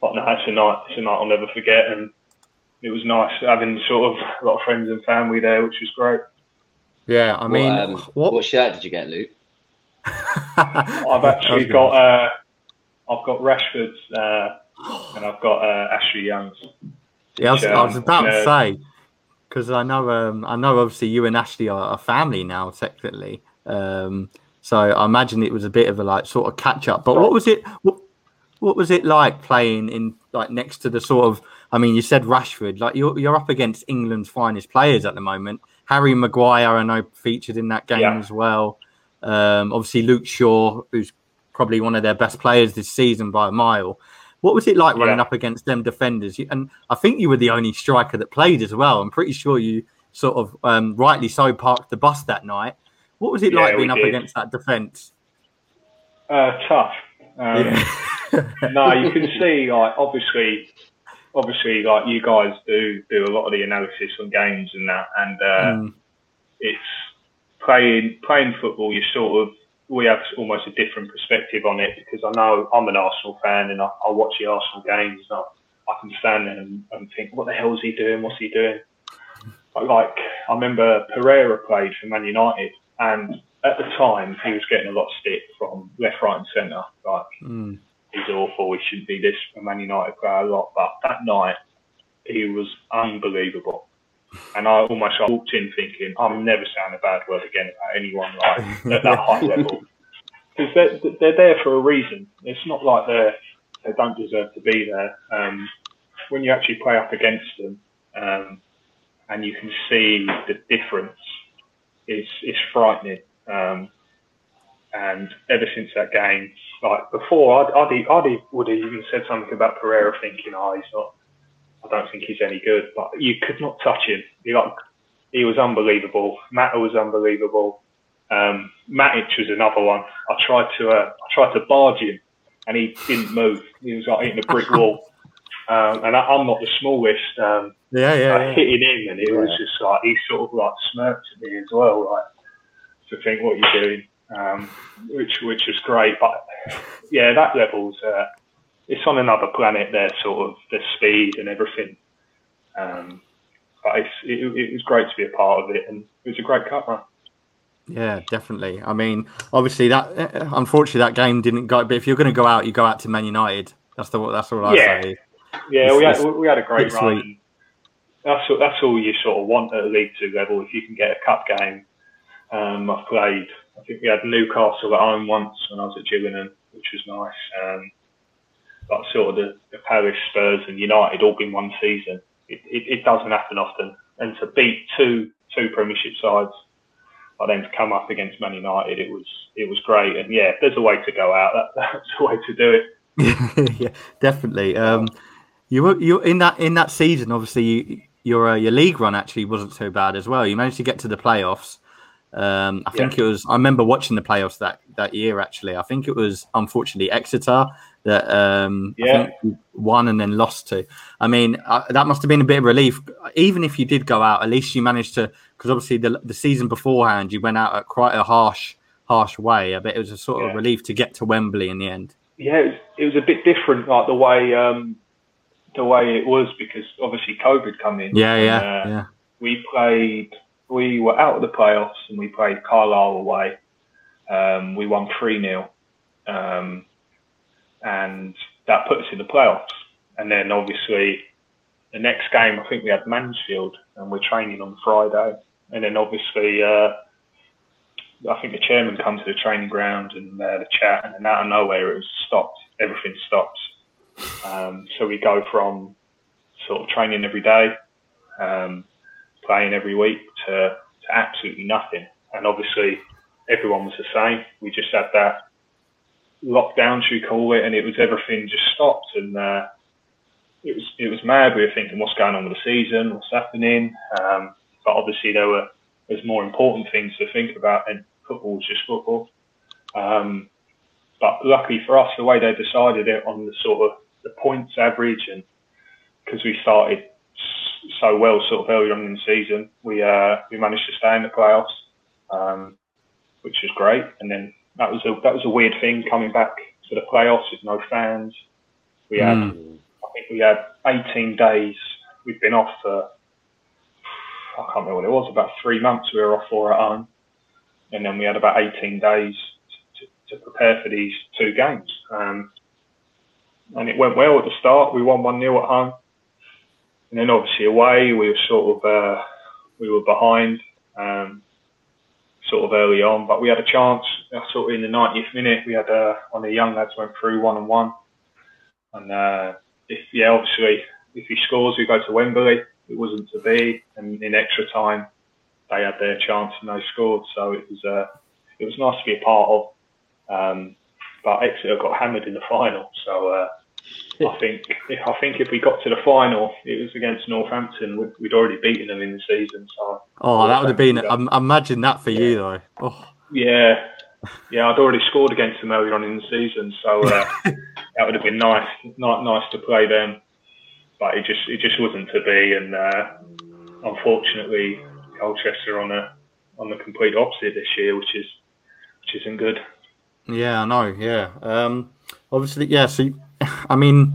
but no, it's a night, it's a night I'll never forget, and it was nice having sort of a lot of friends and family there, which was great. Yeah, I mean, what, um, what? what shirt did you get, Luke? I've actually got uh, I've got Rashford's uh, and I've got uh, Ashley Young's. Yeah, I was, I was about to say. Because I know, um, I know. Obviously, you and Ashley are a family now, technically. Um, so I imagine it was a bit of a like sort of catch up. But what was it? What, what was it like playing in like next to the sort of? I mean, you said Rashford. Like you're you're up against England's finest players at the moment. Harry Maguire, I know, featured in that game yeah. as well. Um, obviously, Luke Shaw, who's probably one of their best players this season by a mile. What was it like running yeah. up against them defenders? And I think you were the only striker that played as well. I'm pretty sure you sort of, um, rightly so, parked the bus that night. What was it yeah, like being up did. against that defence? Uh, tough. Um, yeah. No, you can see, like, obviously, obviously, like you guys do do a lot of the analysis on games and that, and uh, mm. it's playing playing football. You sort of. We have almost a different perspective on it because I know I'm an Arsenal fan and I, I watch the Arsenal games and I, I can stand there and, and think, what the hell is he doing? What's he doing? But like, I remember Pereira played for Man United and at the time he was getting a lot of stick from left, right and centre. Like, mm. he's awful. He shouldn't be this for Man United player a lot. But that night, he was unbelievable. And I almost I walked in thinking, I'm never saying a bad word again about anyone like at that high level. Because they're, they're there for a reason. It's not like they they don't deserve to be there. Um, when you actually play up against them um, and you can see the difference, it's, it's frightening. Um, and ever since that game, like before, I'd, I'd, I'd, would have even said something about Pereira thinking, oh, he's not... I don't think he's any good, but you could not touch him. He, like, he was unbelievable. Mata was unbelievable. Um, Matic was another one. I tried to uh, I tried to barge him, and he didn't move. He was like hitting a brick wall. Um, and I, I'm not the smallest. Um, yeah, yeah. I yeah. hitting him, and it yeah. was just like he sort of like smirked at me as well, like to think what you're doing, um, which which was great. But yeah, that level's. Uh, It's on another planet, their sort of their speed and everything. Um, but it's, it, it was great to be a part of it, and it was a great cup run. Yeah, definitely. I mean, obviously that unfortunately that game didn't go. But if you're going to go out, you go out to Man United. That's the that's all I yeah. say. Yeah, it's, we had we had a great run. That's that's all you sort of want at a League Two level. If you can get a cup game, um, I've played. I think we had Newcastle at home once when I was at Gillingham, which was nice. Um, but sort of the, the Palace, Spurs, and United all in one season. It, it, it doesn't happen often. And to beat two two Premiership sides, but then to come up against Man United, it was it was great. And yeah, there's a way to go out. That, that's the way to do it. Yeah, definitely. Um, you were you in that in that season. Obviously, you, your uh, your league run actually wasn't so bad as well. You managed to get to the playoffs. Um, I think yeah. it was. I remember watching the playoffs that, that year. Actually, I think it was unfortunately Exeter that um, yeah. I think won and then lost to. I mean, I, that must have been a bit of relief. Even if you did go out, at least you managed to. Because obviously, the the season beforehand, you went out at quite a harsh, harsh way. I bet it was a sort yeah. of relief to get to Wembley in the end. Yeah, it was, it was a bit different, like the way um, the way it was because obviously COVID come in. Yeah, yeah, and, uh, yeah. We played. We were out of the playoffs and we played Carlisle away. Um, we won three nil. Um, and that put us in the playoffs. And then obviously the next game, I think we had Mansfield and we're training on Friday. And then obviously, uh, I think the chairman comes to the training ground and uh, the chat, and then out of nowhere it was stopped. Everything stops. Um, so we go from sort of training every day, um, playing every week to, to absolutely nothing. And obviously everyone was the same. We just had that lockdown, should we call it, and it was everything just stopped. And uh, it was it was mad. We were thinking, what's going on with the season? What's happening? Um, but obviously there were there's more important things to think about, and football was just football. Um, but luckily for us, the way they decided it on the sort of the points average, and because we started so well sort of early on in the season, we uh, we managed to stay in the playoffs, um, which was great. And then that was a that was a weird thing coming back to the playoffs with no fans. We had mm. I think we had eighteen days. We'd been off for I can't remember what it was, about three months we were off for at home, and then we had about eighteen days to, to prepare for these two games. Um, and it went well at the start. We won one nil at home. And then obviously away, we were sort of, uh, we were behind um, sort of early on, but we had a chance. Sort of in the ninetieth minute, we had uh, one of the young lads went through one and one. And uh, if, yeah, obviously, if he scores, we go to Wembley. It wasn't to be. And in extra time, they had their chance and they scored. So it was uh, it was nice to be a part of. Um, but Exeter got hammered in the final. So, uh, I think I think if we got to the final, it was against Northampton. We'd, we'd already beaten them in the season. So oh, that would have been. I imagine that for yeah. you though. Oh. Yeah, yeah. I'd already scored against them early on in the season, so uh, that would have been nice. Not nice to play them, but it just it just wasn't to be. And uh, unfortunately, Colchester on a on the complete opposite this year, which is which isn't good. Yeah, I know. Yeah, um, obviously, yeah. So. You, I mean,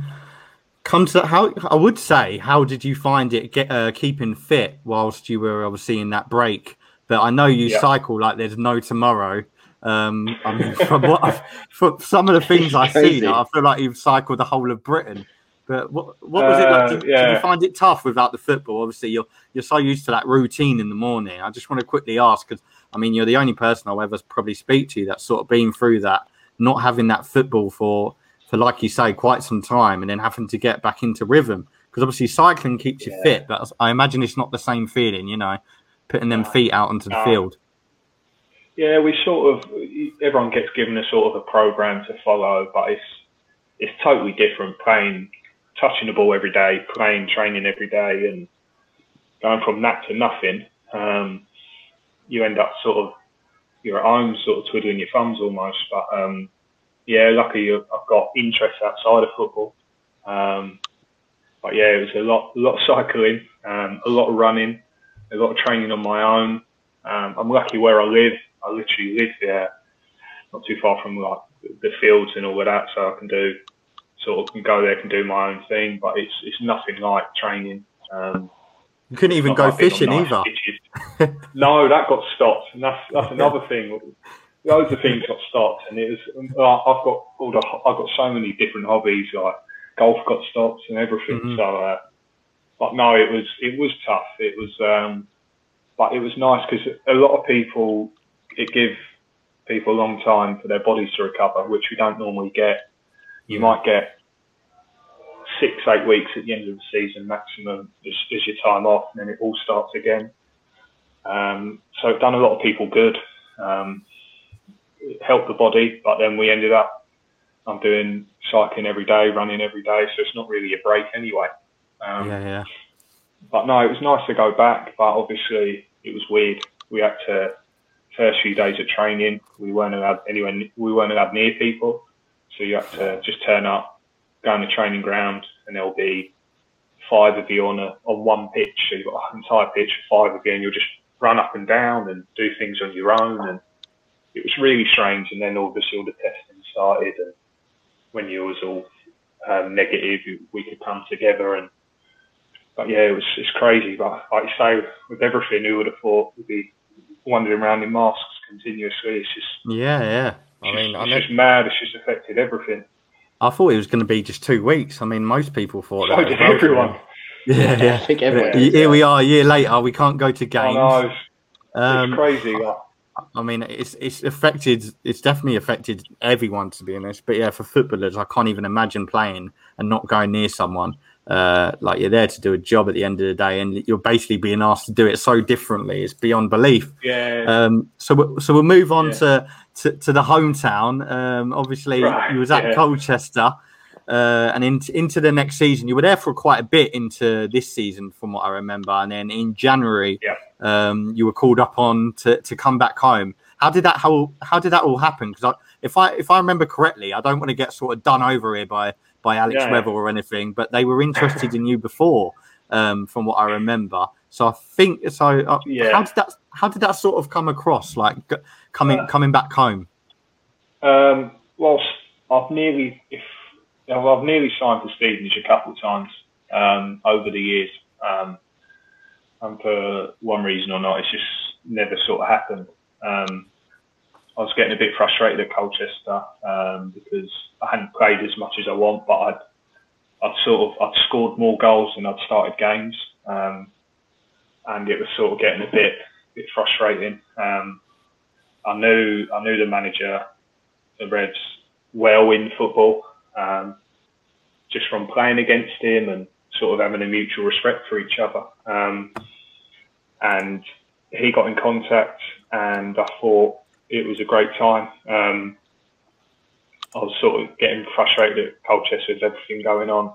come to how I would say, how did you find it get, uh, keeping fit whilst you were obviously in that break? But I know you yeah. cycle like there's no tomorrow. Um, I mean, from what I've, from some of the things I see, I feel like you've cycled the whole of Britain. But what what was it like? Uh, did, yeah. did you find it tough without the football? Obviously, you're you're so used to that routine in the morning. I just want to quickly ask because I mean, you're the only person I'll ever probably speak to that's sort of been through that, not having that football for. for, like you say, quite some time and then having to get back into rhythm. Because obviously cycling keeps you yeah. fit, but I imagine it's not the same feeling, you know, putting them no. feet out onto the no. field. Yeah, we sort of, everyone gets given a sort of a program to follow, but it's it's totally different playing, touching the ball every day, playing, training every day and going from that to nothing. Um, you end up sort of, you're at home sort of twiddling your thumbs almost, but... Um, Yeah, luckily I've got interests outside of football. Um, but yeah, it was a lot, a lot of cycling, um, a lot of running, a lot of training on my own. Um, I'm lucky where I live. I literally live here, not too far from like the fields and all of that, so I can do sort of can go there, can do my own thing. But it's it's nothing like training. Um, you couldn't even go fishing nice either. No, that got stopped, and that's that's another thing. loads of things got stopped, and it was I've got all the I've got so many different hobbies, like golf got stopped and everything. Mm-hmm. So, uh, but no, it was it was tough. It was, um, but it was nice because a lot of people it gives people a long time for their bodies to recover, which we don't normally get. You might get six, eight weeks at the end of the season maximum is, is your time off, and then it all starts again. Um, so it done a lot of people good. Um, it helped the body, but then we ended up, I'm doing cycling every day, running every day, so it's not really a break anyway. Um, yeah, yeah. But no, it was nice to go back, but obviously it was weird. We had to, first few days of training, we weren't allowed anywhere, we weren't allowed near people. So you have to just turn up, go on the training ground, and there'll be five of you on a, on one pitch. So you've got an entire pitch, five of you, and you'll just run up and down and do things on your own. And it was really strange. And then obviously all the testing started. And when you was all um, negative, we could come together. And but yeah, it was it's crazy. But like you say, with everything, who would have thought we'd be wandering around in masks continuously? It's just yeah, yeah. I mean, it's just mad. It's just affected everything. I thought it was going to be just two weeks. I mean, most people thought so that. So did everyone. Yeah, yeah. I think everyone. Here we are, a year later. We can't go to games. I know. It's, um, it's crazy. Like. I mean, it's it's affected. It's definitely affected everyone, to be honest. But yeah, for footballers, I can't even imagine playing and not going near someone. Uh, like you're there to do a job at the end of the day, and you're basically being asked to do it so differently. It's beyond belief. Yeah. Um. So we, so we'll move on yeah. to, to to the hometown. Um. Obviously, right. you was at yeah. Colchester, uh, and in, into the next season, you were there for quite a bit into this season, from what I remember. And then in January, yeah. um, you were called up on to, to come back home. How did that how how did that all happen? Because I, if I if I remember correctly, I don't want to get sort of done over here by. by Alex yeah. Webber or anything, but they were interested in you before, um, from what I remember. So I think so. Uh, yeah. How did that? How did that sort of come across? Like g- coming uh, coming back home. Um, well, I've nearly if I've nearly signed for Stevenage a couple of times um, over the years, um, and for one reason or not, it's just never sort of happened. Um, I was getting a bit frustrated at Colchester um, because I hadn't played as much as I want, but I'd, I'd sort of I'd scored more goals than I'd started games, um, and it was sort of getting a bit bit frustrating. Um, I knew I knew the manager, the Reds, well in football, um, just from playing against him and sort of having a mutual respect for each other. Um, and he got in contact, and I thought. It was a great time. Um, I was sort of getting frustrated at Colchester with everything going on.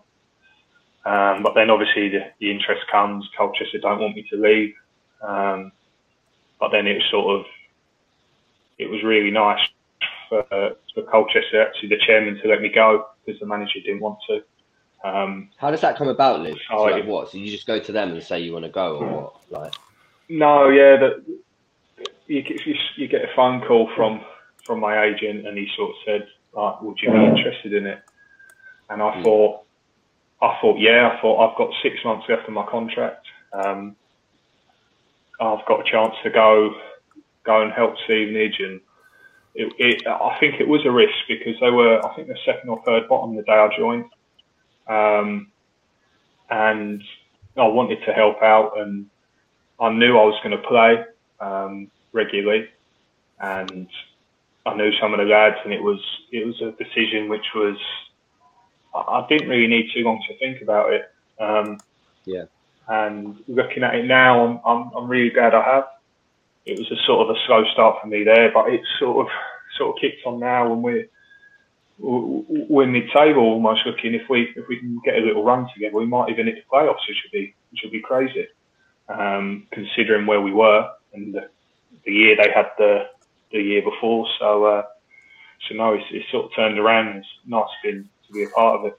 Um, but then obviously the, the interest comes, Colchester don't want me to leave. Um, but then it was sort of, it was really nice for, for Colchester, actually the chairman to let me go because the manager didn't want to. Um, How does that come about, Luke? So oh, like what? So you just go to them and say you want to go or what? Like? No, yeah, the, You get, you get a phone call from, from my agent, and he sort of said, like, "Would you be interested in it?" And I yeah. thought, I thought, yeah, I thought I've got six months left on my contract. Um, I've got a chance to go, go and help Stevenage, and it, it, I think it was a risk because they were, I think, the second or third bottom the day I joined, um, and I wanted to help out, and I knew I was going to play. Um, regularly, and I knew some of the lads, and it was it was a decision which was I didn't really need too long to think about it. Um, yeah. And looking at it now, I'm, I'm I'm really glad I have. It was a sort of a slow start for me there, but it's sort of sort of kicked on now, and we're we're mid-table almost. Looking if we if we can get a little run together, we might even hit the playoffs. It should be it should be crazy, um, considering where we were. And the, the year they had the the year before, so uh, so no, it's, it's sort of turned around. It's nice been to be a part of it.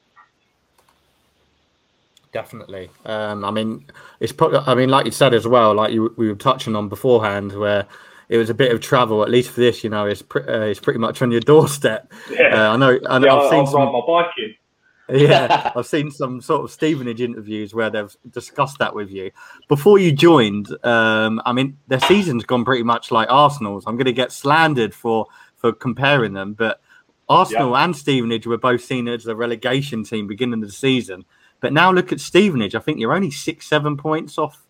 Definitely. Um, I mean, it's probably. I mean, like you said as well, like you, we were touching on beforehand, where it was a bit of travel. At least for this, you know, it's pre- uh, it's pretty much on your doorstep. Yeah. Uh, I know. I know. Yeah, I've I'll, seen I'll some... ride my bike in. Yeah, I've seen some sort of Stevenage interviews where they've discussed that with you. Before you joined, um, I mean, their season's gone pretty much like Arsenal's. I'm going to get slandered for, for comparing them, but Arsenal yeah. and Stevenage were both seen as the relegation team beginning of the season. But now look at Stevenage. I think you're only six, seven points off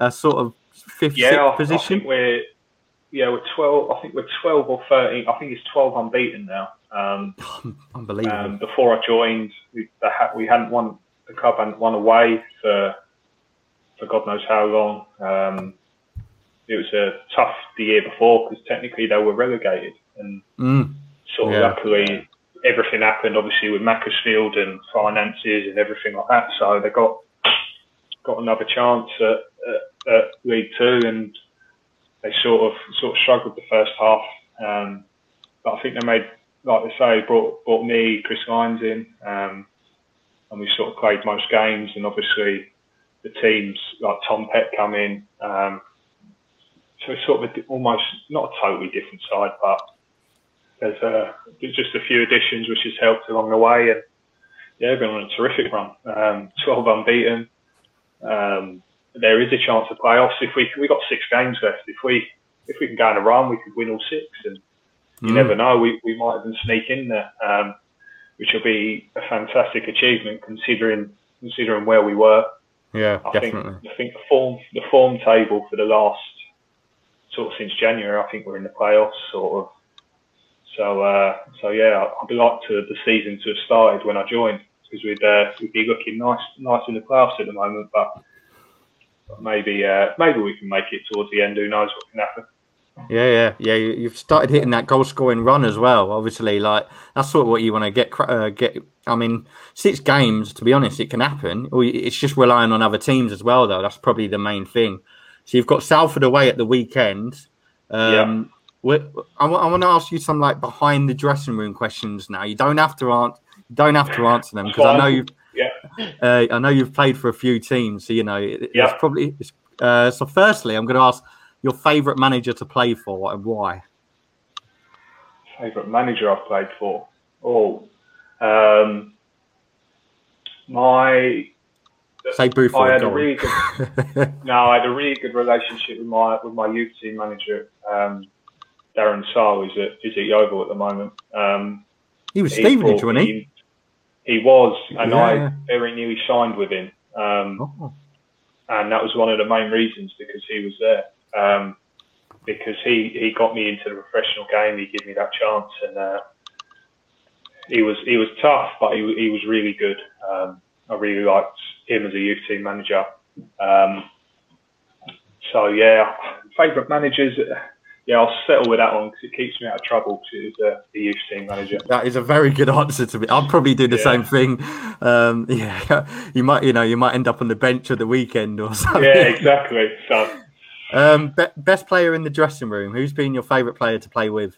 a sort of fifth, yeah, sixth I, position. I think we're, yeah, we're twelve. I think we're twelve or thirteen. I think it's twelve unbeaten now. Um, Unbelievable. Um, before I joined, we, we hadn't won, the club hadn't won away for for God knows how long. Um, it was a tough the year before because technically they were relegated, and mm. sort of yeah. luckily everything happened. Obviously with Macclesfield and finances and everything like that, so they got got another chance at, at, at League Two, and they sort of sort of struggled the first half. Um, but I think they made. Like they say, brought brought me, Chris Lyons in, um, and we sort of played most games. And obviously, the teams like Tom Pett come in, um, so it's sort of a, almost not a totally different side, but there's, a, there's just a few additions which has helped along the way. And yeah, they've been on a terrific run, um, twelve unbeaten. Um, there is a chance of playoffs if we we got six games left. If we if we can go on a run, we could win all six. And you mm. never know, we, we might even sneak in there, um, which will be a fantastic achievement considering considering where we were. Yeah, I definitely. Think, I think the form the form table for the last, sort of since January, I think we're in the playoffs, sort of. So, uh, so yeah, I'd like to, the season to have started when I joined, because we'd, uh, we'd be looking nice nice in the playoffs at the moment, but maybe, uh, maybe we can make it towards the end, who knows what can happen. Yeah, yeah, yeah. You've started hitting that goal-scoring run as well. Obviously, like that's sort of what you want to get. Uh, get. I mean, six games. To be honest, it can happen. It's just relying on other teams as well, though. That's probably the main thing. So you've got Salford away at the weekend. Um, yeah. I, I want to ask you some like behind the dressing room questions now. You don't have to answer. Don't have to answer them because I know you've. Yeah. Uh, I know you've played for a few teams, so you know. It, yeah. It's probably. It's, uh, so, firstly, I'm going to ask. Your favourite manager to play for and why? Favourite manager I've played for? Oh, um, my. Say Buford. I had a really good, no, I had a really good relationship with my with my youth team manager, um, Darren Sahl, who's at is at Yeovil at the moment. Um, he was Stevenage, wasn't he? He was, and yeah. I very nearly signed with him, um, oh. and that was one of the main reasons because he was there. Um, because he, he got me into the professional game, he gave me that chance, and uh, he was he was tough, but he he was really good. Um, I really liked him as a youth team manager. Um, so yeah, favourite managers. Yeah, I'll settle with that one because it keeps me out of trouble. Because it was a, a youth team manager. That is a very good answer to me. I'll probably do the yeah. same thing. Um, yeah, you might you know you might end up on the bench at the weekend or something. Yeah, exactly. So. Um, be- best player in the dressing room. Who's been your favourite player to play with?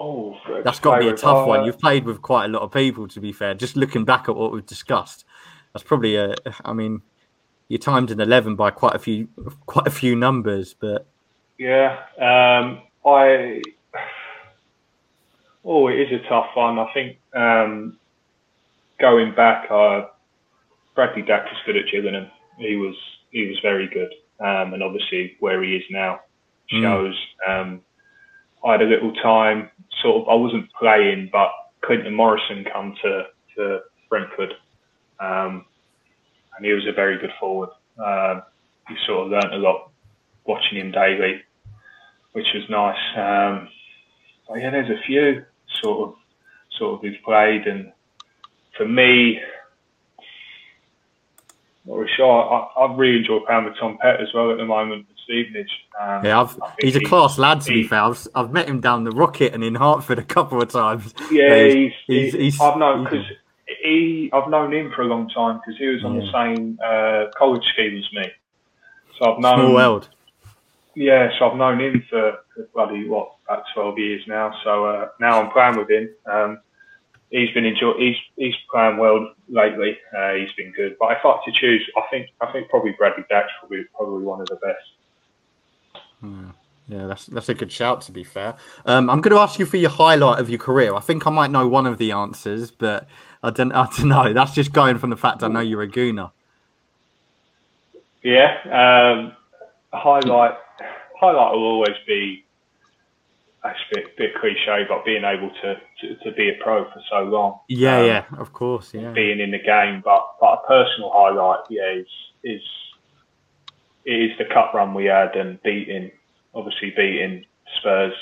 Oh, that's got to be a tough one. You've played with quite a lot of people, to be fair. Just looking back at what we've discussed, that's probably a. I mean, you timed an eleven by quite a few, quite a few numbers, but yeah, um, I. Oh, it is a tough one. I think um, going back, uh, Bradley Dack was good at Gillingham. He was he was very good. Um, and obviously where he is now shows. Mm. Um, I had a little time, sort of, I wasn't playing, but Clinton Morrison come to, to Brentford, um, and he was a very good forward. Uh, you sort of learnt a lot watching him daily, which was nice. Um, but yeah, there's a few sort of, sort of who've played, and for me, not really sure. I, I really enjoy playing with Tom Pett as well at the moment at Stevenage. Um, yeah, I've, he's a he, class lad to he, be fair. I've, I've met him down the Rocket and in Hartford a couple of times. Yeah, he's, he's, he's, he's, he's, I've known because he I've known him for a long time because he was on yeah. the same uh, college scheme as me. So I've known. Small world. Yeah, so I've known him for, for bloody what about twelve years now. So uh, now I'm playing with him. Um, He's been enjoying. He's he's playing well lately. Uh, he's been good. But if I had to choose, I think I think probably Bradley Dack's probably probably one of the best. Hmm. Yeah, that's that's a good shout, to be fair. Um, I'm going to ask you for your highlight of your career. I think I might know one of the answers, but I don't, I don't know. That's just going from the fact I know you're a Gooner. Yeah. Um, highlight highlight will always be, that's a bit, bit cliche, but being able to, to, to be a pro for so long. Yeah, um, yeah, of course. Yeah. Being in the game. But, but a personal highlight, yeah, is, is, is the cup run we had and beating... Obviously, beating Spurs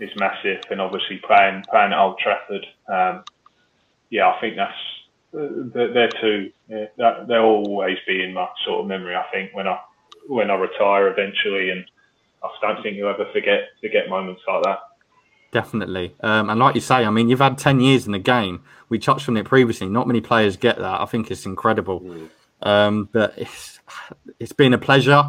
is massive, and obviously playing playing at Old Trafford. Um, yeah, I think that's they're two. Yeah, they'll always be in my sort of memory. I think when I when I retire eventually, and I don't think you'll ever forget forget moments like that. Definitely, um, and like you say, I mean, you've had ten years in the game. We touched on it previously. Not many players get that. I think it's incredible. Mm. Um, but it's it's been a pleasure.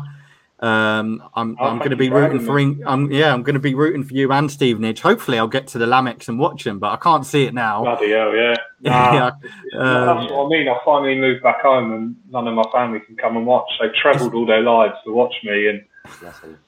Um, I'm oh, I'm going to be rooting for in, um, yeah I'm going to be rooting for you and Stevenage. Hopefully, I'll get to the Lamex and watch them, but I can't see it now. Bloody hell, yeah. Nah, yeah. Um, that's what I mean. I finally moved back home, and none of my family can come and watch. They travelled all their lives to watch me, and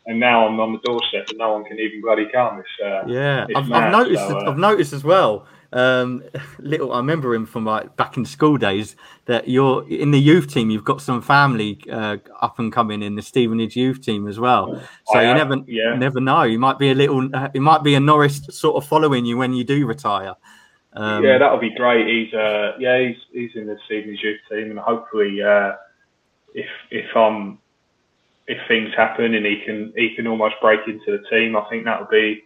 and now I'm on the doorstep, and no one can even bloody come. It's, uh, yeah, it's I've, mad, I've noticed. So, uh, I've noticed as well. Um, little, I remember him from like back in school days. That you're in the youth team, you've got some family uh, up and coming in the Stevenage youth team as well. So I you have, never, yeah. never know. You might be a little, uh, it might be a Norris sort of following you when you do retire. Um, yeah, that'll be great. He's, uh, yeah, he's he's in the Stevenage youth team, and hopefully, uh, if if um if things happen and he can he can almost break into the team, I think that'll be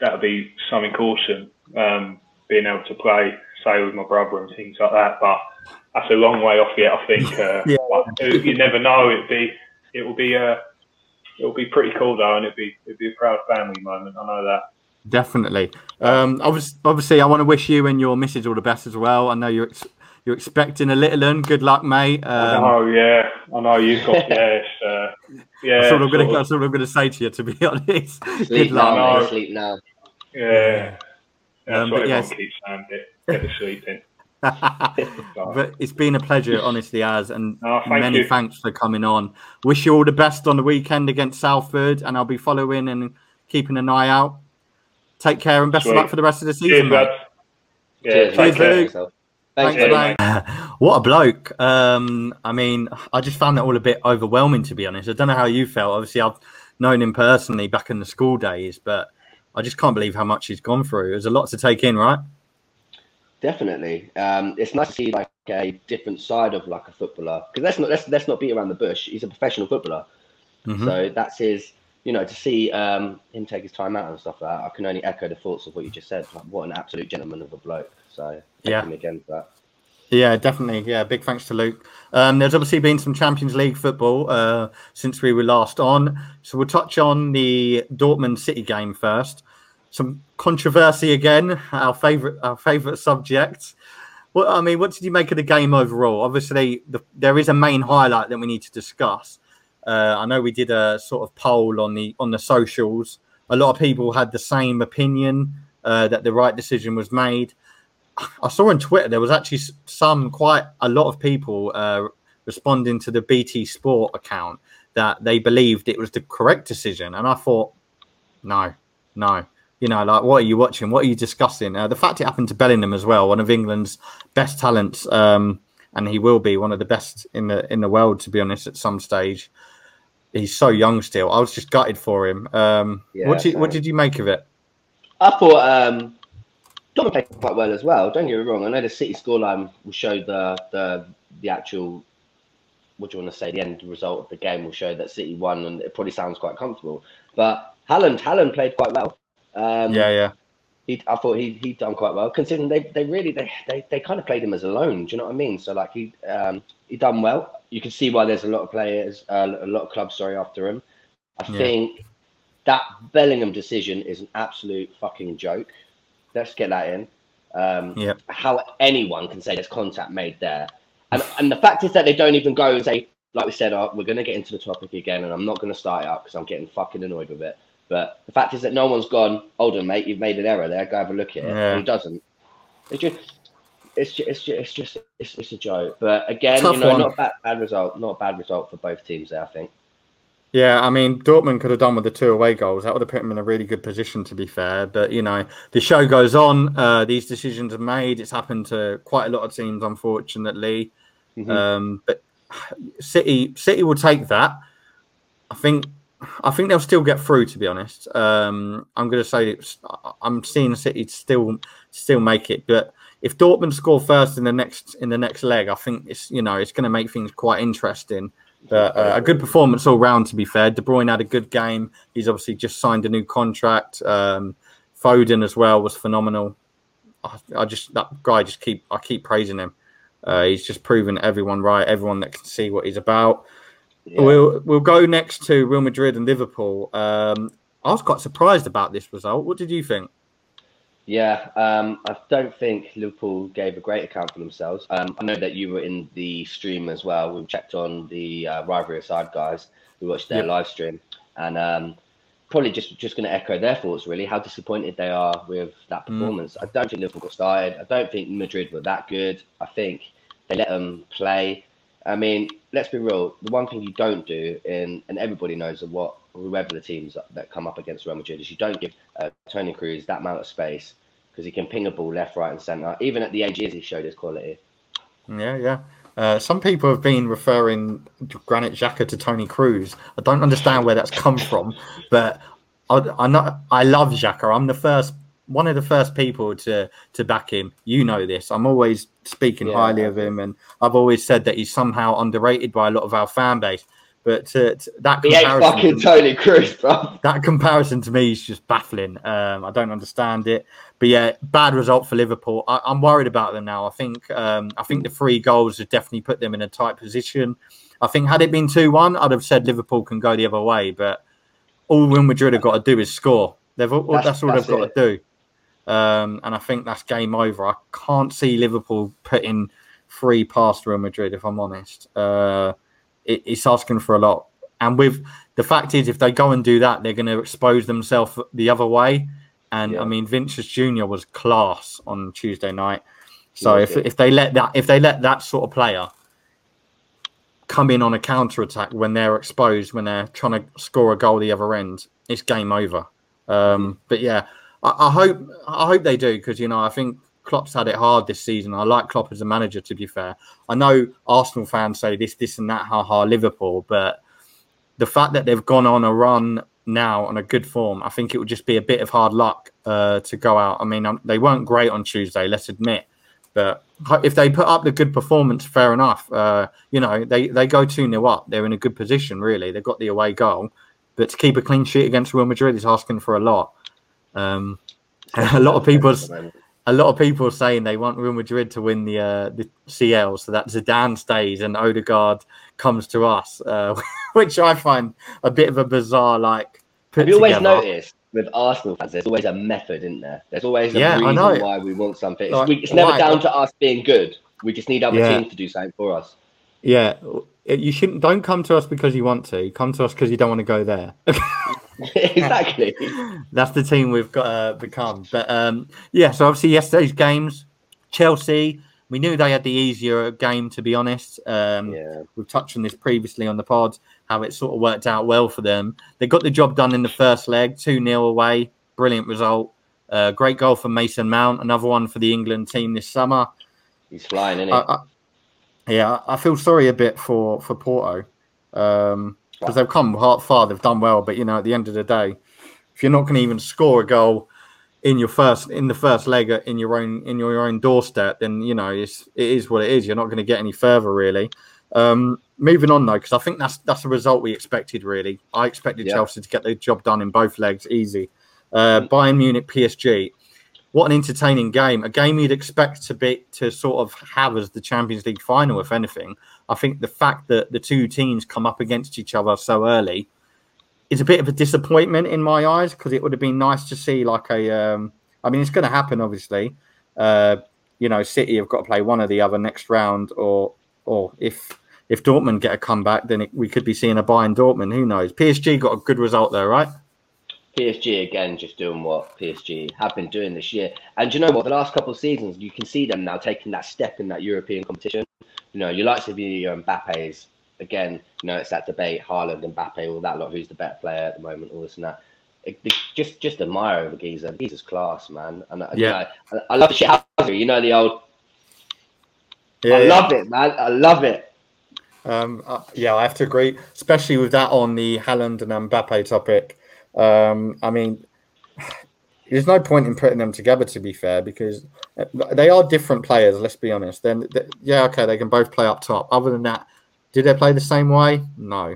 that'll be something awesome. Um, being able to play, say, with my brother and things like that, but that's a long way off yet. I think uh, yeah. But you never know. It'd be, it will be, uh, it will be pretty cool though, and it'd be, it'd be a proud family moment. I know that. Definitely. Um, obviously, obviously, I want to wish you and your missus all the best as well. I know you're ex- you're expecting a little one. Good luck, mate. Um, oh yeah, I know you've got yes, uh, yeah. That's what I'm going to, that's what I'm going to say to you. To be honest, sleep good luck. Now, mate. Sleep now. Yeah. That's um, but yes, keeps saying, get, get sleeping. But it's been a pleasure, honestly, Az, and oh, thank many you. Thanks for coming on. Wish you all the best on the weekend against Salford, and I'll be following and keeping an eye out. Take care and best Sweet. of luck for the rest of the season. Cheers, yeah, Cheers, take Cheers care. Luke. Thanks, Cheers, mate. mate. What a bloke. Um, I mean, I just found that all a bit overwhelming, to be honest. I don't know how you felt. Obviously, I've known him personally back in the school days, but I just can't believe how much he's gone through. There's a lot to take in, right? Definitely. Um, it's nice to see like a different side of like a footballer, because let's not let's, let's not beat around the bush. He's a professional footballer, mm-hmm. so that's his. You know, to see um, him take his time out and stuff like that, I can only echo the thoughts of what you just said. Like, what an absolute gentleman of a bloke. So thank yeah, him again for that. Yeah, definitely. Yeah, big thanks to Luke. Um, there's obviously been some Champions League football uh, since we were last on. So we'll touch on the Dortmund City game first. Some controversy again, our favourite our favourite subject. Well, I mean, what did you make of the game overall? Obviously, the, there is a main highlight that we need to discuss. Uh, I know we did a sort of poll on the on the socials. A lot of people had the same opinion uh, that the right decision was made. I saw on Twitter there was actually some quite a lot of people uh, responding to the B T Sport account that they believed it was the correct decision, and I thought, no, no, you know, like what are you watching? What are you discussing? Uh, the fact it happened to Bellingham as well, one of England's best talents, um, and he will be one of the best in the in the world, to be honest. At some stage, he's so young still. I was just gutted for him. Um, yeah, what did you, what did you make of it? I thought. Um... Dortmund played quite well as well. Don't get me wrong. I know the City scoreline will show the the the actual, what do you want to say, the end result of the game will show that City won, and it probably sounds quite comfortable. But Haaland, Haaland played quite well. Um, yeah, yeah. He, I thought he he done quite well considering they they really they, they they kind of played him as a loan. Do you know what I mean? So like he um he done well. You can see why there's a lot of players, uh, a lot of clubs, sorry, after him. I yeah. think that Bellingham decision is an absolute fucking joke. Let's get that in. Um, yep. How anyone can say there's contact made there. And and the fact is that they don't even go and say, like we said, oh, we're going to get into the topic again, and I'm not going to start it up because I'm getting fucking annoyed with it. But the fact is that no one's gone, hold on, mate, you've made an error there. Go have a look at it. Yeah. And he doesn't. It's just, it's just, it's just, it's, just, it's, it's a joke. But again, Tough you know, one. not a bad, bad result. Not a bad result for both teams there, I think. Yeah, I mean, Dortmund could have done with the two away goals. That would have put them in a really good position, to be fair. But, you know, the show goes on. Uh, these decisions are made. It's happened to quite a lot of teams, unfortunately. Mm-hmm. Um, but City City will take that. I think I think they'll still get through, to be honest. Um, I'm going to say it's, I'm seeing City still still make it. But if Dortmund score first in the next in the next leg, I think it's you know it's going to make things quite interesting. But uh, a good performance all round, to be fair. De Bruyne had a good game. He's obviously just signed a new contract. Um, Foden as well was phenomenal. I, I just that guy just keep I keep praising him. Uh, he's just proven everyone right. Everyone that can see what he's about. Yeah. We'll we'll go next to Real Madrid and Liverpool. Um, I was quite surprised about this result. What did you think? Yeah, um, I don't think Liverpool gave a great account for themselves. Um, I know that you were in the stream as well. We checked on the uh, rivalry aside guys. We watched their yep. live stream, and um, probably just, just going to echo their thoughts, really, how disappointed they are with that performance. Mm. I don't think Liverpool got started. I don't think Madrid were that good. I think they let them play. I mean, let's be real. The one thing you don't do, in, and everybody knows of what whoever the teams that come up against Real Madrid, is you don't give uh, Toni Kroos that amount of space, because he can ping a ball left, right and centre. Even at the age he showed his quality. Yeah, yeah. Uh, some people have been referring Granit Xhaka to Toni Kroos. I don't understand where that's come from, but I, I'm not, I love Xhaka. I'm the first, one of the first people to, to back him. You know this. I'm always speaking yeah. highly of him, and I've always said that he's somehow underrated by a lot of our fan base. But to, to that comparison, he ain't fucking Toni Kroos, bro. That comparison to me is just baffling. Um, I don't understand it. But yeah, bad result for Liverpool. I, I'm worried about them now. I think um, I think the three goals have definitely put them in a tight position. I think had it been two one, I'd have said Liverpool can go the other way. But all Real Madrid have got to do is score. They've all, that's, that's all that's they've got it. to do. Um, and I think that's game over. I can't see Liverpool putting three past Real Madrid, if I'm honest. Uh, It's asking for a lot, and with the fact is, if they go and do that, they're going to expose themselves the other way. And yeah. I mean, Vinicius Junior was class on Tuesday night. So yeah, if yeah. if they let that if they let that sort of player come in on a counter attack when they're exposed, when they're trying to score a goal the other end, it's game over. Um, but yeah, I, I hope I hope they do, because you know I think Klopp's had it hard this season. I like Klopp as a manager, to be fair. I know Arsenal fans say this, this and that, ha-ha, Liverpool, but the fact that they've gone on a run now on a good form, I think it would just be a bit of hard luck uh, to go out. I mean, um, they weren't great on Tuesday, let's admit, but if they put up the good performance, fair enough. Uh, you know, they, they go two nil up. They're in a good position, really. They've got the away goal, but to keep a clean sheet against Real Madrid is asking for a lot. Um, a lot of people's... A lot of people are saying they want Real Madrid to win the uh, the C L, so that Zidane stays and Odegaard comes to us, uh, which I find a bit of a bizarre, like, put Have you together. always noticed with Arsenal fans, there's always a method, isn't there? There's always a yeah, reason why we want something. It's, like, we, it's never why? down to us being good. We just need other yeah. teams to do something for us. Yeah. You shouldn't. Don't come to us because you want to. Come to us because you don't want to go there. Exactly. That's the team we've got uh, become. But um, yeah, so obviously yesterday's games, Chelsea, we knew they had the easier game, to be honest. Um, yeah. We've touched on this previously on the pod, how it sort of worked out well for them. They got the job done in the first leg, two nil away. Brilliant result. Uh, great goal for Mason Mount, another one for the England team this summer. He's flying, isn't he? I, I, yeah, I feel sorry a bit for, for Porto. Um Because they've come far, they've done well, but you know, at the end of the day, if you're not going to even score a goal in your first in the first leg in your own in your own doorstep, then you know it's it is what it is. You're not going to get any further, really. Um, moving on though, because I think that's that's a result we expected. Really, I expected yeah. Chelsea to get their job done in both legs, easy. Uh, Bayern Munich, P S G. What an entertaining game! A game you'd expect to be to sort of have as the Champions League final, if anything. I think the fact that the two teams come up against each other so early is a bit of a disappointment in my eyes, because it would have been nice to see like a. Um, I mean, it's going to happen, obviously. Uh, you know, City have got to play one or the other next round, or or if if Dortmund get a comeback, then it, we could be seeing a Bayern Dortmund. Who knows? P S G got a good result there, right? P S G, again, just doing what P S G have been doing this year. And you know what? The last couple of seasons, you can see them now taking that step in that European competition. You know, your likes of your Mbappes, again, you know, it's that debate, Haaland and Mbappe, all that lot, who's the better player at the moment, all this and that. It, it, just just admire over Giza. Giza's class, man. And yeah. you know, I, I love shithousery. You know, the old... Yeah, I yeah. love it, man. I love it. Um, uh, yeah, I have to agree, especially with that on the Haaland and Mbappe topic. Um, I mean... There's no point in putting them together, to be fair, because they are different players. Let's be honest. Then, yeah, okay, they can both play up top. Other than that, did they play the same way? No.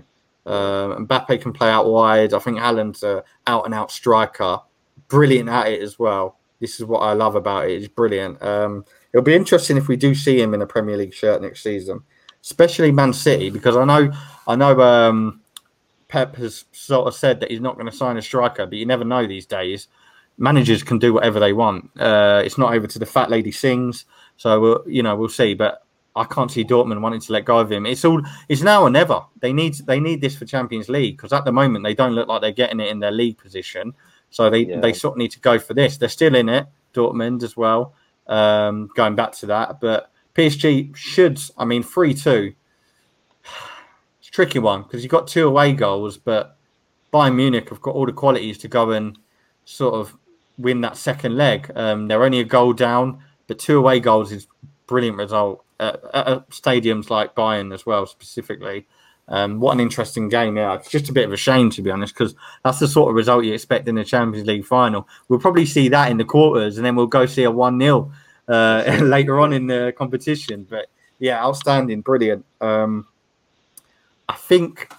Um, Mbappe can play out wide. I think Haaland's an out-and-out striker, brilliant at it as well. This is what I love about it. It's brilliant. Um, it'll be interesting if we do see him in a Premier League shirt next season, especially Man City, because I know, I know. Um, Pep has sort of said that he's not going to sign a striker, but you never know these days. Managers can do whatever they want. Uh, it's not over to the fat lady sings. So, we'll, you know, we'll see. But I can't see Dortmund wanting to let go of him. It's all, it's now or never. They need they need this for Champions League, because at the moment they don't look like they're getting it in their league position. So they, yeah. they sort of need to go for this. They're still in it, Dortmund as well, um, going back to that. But P S G should, I mean, three two. It's a tricky one because you've got two away goals, but Bayern Munich have got all the qualities to go and sort of win that second leg. Um, they're only a goal down, but two away goals is brilliant result uh, at stadiums like Bayern as well, specifically. Um, what an interesting game. Yeah, it's just a bit of a shame, to be honest, because that's the sort of result you expect in the Champions League final. We'll probably see that in the quarters, and then we'll go see a one nil uh, later on in the competition. But yeah, outstanding, brilliant. Um, I think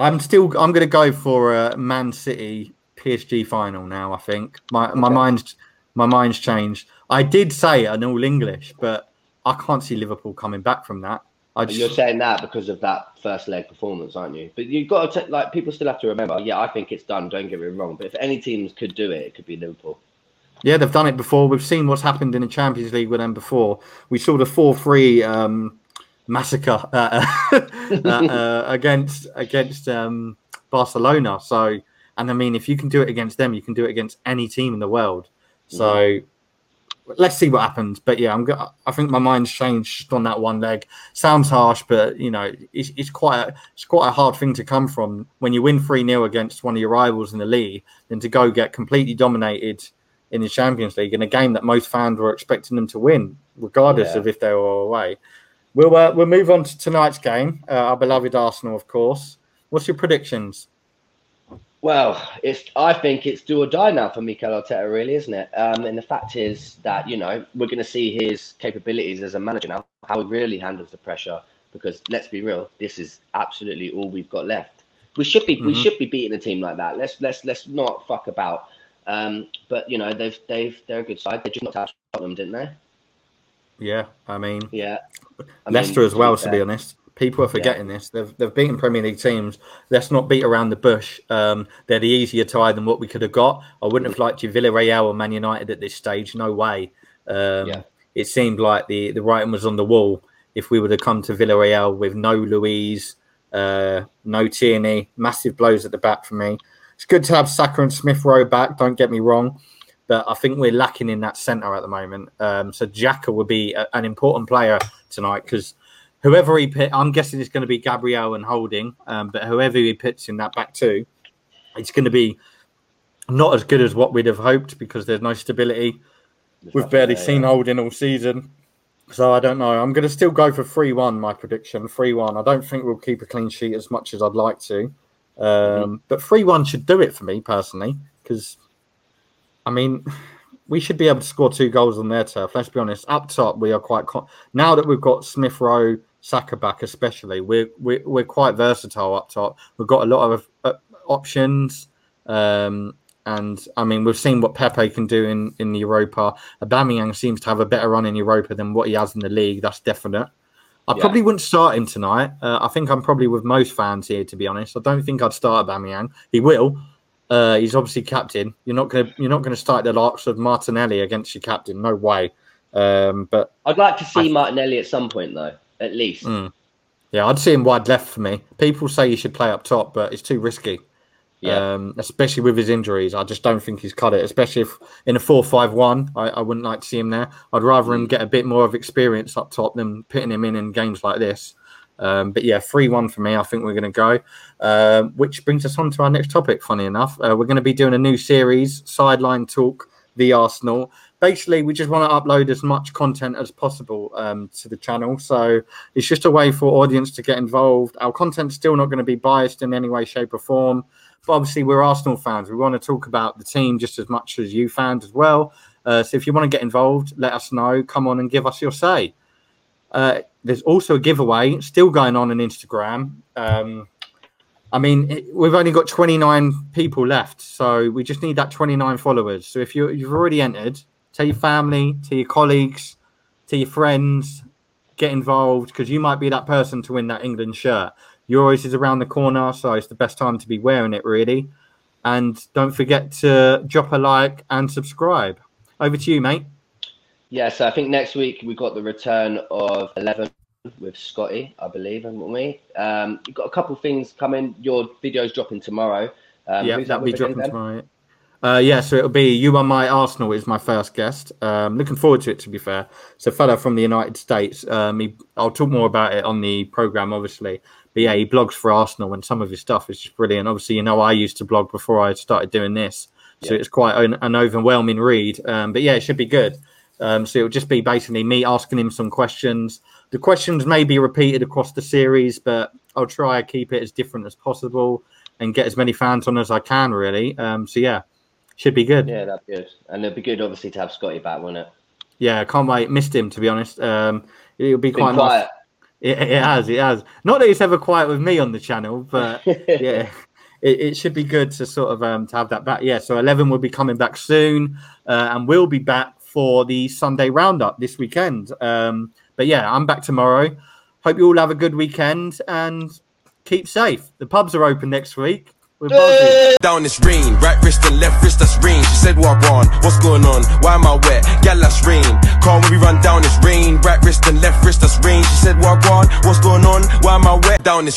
I'm still I'm going to go for uh, Man City P S G final now. I think my my okay. mind's my mind's changed. I did say an all English, but I can't see Liverpool coming back from that. I just... You're saying that because of that first leg performance, aren't you? But you've got to t- like people still have to remember. Yeah, I think it's done. Don't get me wrong. But if any teams could do it, it could be Liverpool. Yeah, they've done it before. We've seen what's happened in the Champions League with them before. We saw the four three um, massacre uh, uh, uh, against against um, Barcelona. So. And I mean, if you can do it against them, you can do it against any team in the world. So yeah. let's see what happens. But yeah, I'm. Go- I think my mind's changed just on that one leg. Sounds harsh, but you know, it's, it's quite a, it's quite a hard thing to come from when you win three nil against one of your rivals in the league, than to go get completely dominated in the Champions League in a game that most fans were expecting them to win, regardless yeah. of if they were away. We'll uh, we'll move on to tonight's game. Uh, our beloved Arsenal, of course. What's your predictions? Well, it's. I think it's do or die now for Mikel Arteta, really, isn't it? Um, and the fact is that, you know, we're going to see his capabilities as a manager now, how he really handles the pressure. Because let's be real, this is absolutely all we've got left. We should be mm-hmm. we should be beating a team like that. Let's let's let's not fuck about. Um, but you know, they've they've they're a good side. They just knocked out Tottenham, didn't they? Yeah, I mean, yeah, I Leicester mean, as well. To fair. be honest. People are forgetting yeah. this. They've they've beaten Premier League teams. Let's not beat around the bush. Um, they're the easier tie than what we could have got. I wouldn't have liked you Villarreal or Man United at this stage. No way. Um, yeah. It seemed like the, the writing was on the wall. If we would have come to Villarreal with no Louise, uh, no Tierney, massive blows at the back for me. It's good to have Saka and Smith Rowe back. Don't get me wrong. But I think we're lacking in that centre at the moment. Um, so Xhaka would be a, an important player tonight because... Whoever he pit, I'm guessing it's going to be Gabriel and Holding, um, but whoever he pits in that back two, it's going to be not as good as what we'd have hoped because there's no stability. There's We've barely there, seen yeah. Holding all season. So I don't know. I'm going to still go for three one, my prediction, three one. I don't think we'll keep a clean sheet as much as I'd like to. Um, mm-hmm. But three one should do it for me personally because, I mean... We should be able to score two goals on their turf. Let's be honest. Up top, we are quite con- now that we've got Smith Rowe, Saka back, especially. We're we're, we're quite versatile up top. We've got a lot of uh, options, um, and I mean we've seen what Pepe can do in in the Europa. Aubameyang seems to have a better run in Europa than what he has in the league. That's definite. I yeah. probably wouldn't start him tonight. Uh, I think I'm probably with most fans here, to be honest. I don't think I'd start Aubameyang. He will. Uh, he's obviously captain. You're not going you're not going to start the likes of Martinelli against your captain. No way. Um, but I'd like to see th- Martinelli at some point, though. At least. Mm. Yeah, I'd see him wide left for me. People say you should play up top, but it's too risky. Yeah. Um, especially with his injuries, I just don't think he's cut it. Especially if in a four five one, I, I wouldn't like to see him there. I'd rather him get a bit more of experience up top than putting him in in games like this. Um, but yeah, three one for me. I think we're going to go, uh, which brings us on to our next topic. Funny enough, uh, we're going to be doing a new series, Sideline Talk, The Arsenal. Basically, we just want to upload as much content as possible um, to the channel. So it's just a way for audience to get involved. Our content's still not going to be biased in any way, shape or form. But obviously, we're Arsenal fans. We want to talk about the team just as much as you fans as well. Uh, so if you want to get involved, let us know. Come on and give us your say. Uh, there's also a giveaway still going on on Instagram. Um, I mean, it, we've only got twenty-nine people left. So we just need that twenty-nine followers. So if you, you've already entered, tell your family, to your colleagues, to your friends, get involved, because you might be that person to win that England shirt. Euros is around the corner, so it's the best time to be wearing it, really. And don't forget to drop a like and subscribe. Over to you, mate. Yeah, so I think next week we've got the return of eleven with Scotty, I believe, haven't we? Um, you've got a couple of things coming. Your video's dropping tomorrow. Um, yeah, that'll be dropping then? tomorrow. Uh, yeah, so it'll be You Are My Arsenal is my first guest. Um, looking forward to it, to be fair. It's a fella from the United States. Um, he, I'll talk more about it on the programme, obviously. But yeah, he blogs for Arsenal, and some of his stuff is just brilliant. Obviously, you know, I used to blog before I started doing this. So yeah. It's quite an, an overwhelming read. Um, but yeah, it should be good. Um, so it'll just be basically me asking him some questions. The questions may be repeated across the series, but I'll try to keep it as different as possible and get as many fans on as I can, really. Um, so yeah. Should be good. Yeah, that'd be good. And it'd be good, obviously, to have Scotty back, wouldn't it? Yeah, I can't wait. Missed him, to be honest. Um, it'll be quite nice. It, it has, it has. Not that he's ever quiet with me on the channel, but yeah, it, it should be good to sort of um, to have that back. Yeah, so eleven will be coming back soon, uh, and we'll be back for the Sunday roundup this weekend. Um, but yeah, I'm back tomorrow. Hope you all have a good weekend and keep safe. The pubs are open next week. Down this rain, right wrist and left wrist, that's rain. She said what I want, what's going on, why am I wet, yeah that's rain. Can't when we run down this rain, right wrist and left wrist, that's rain. She said what I want, what's going on, why am I wet, down this rain.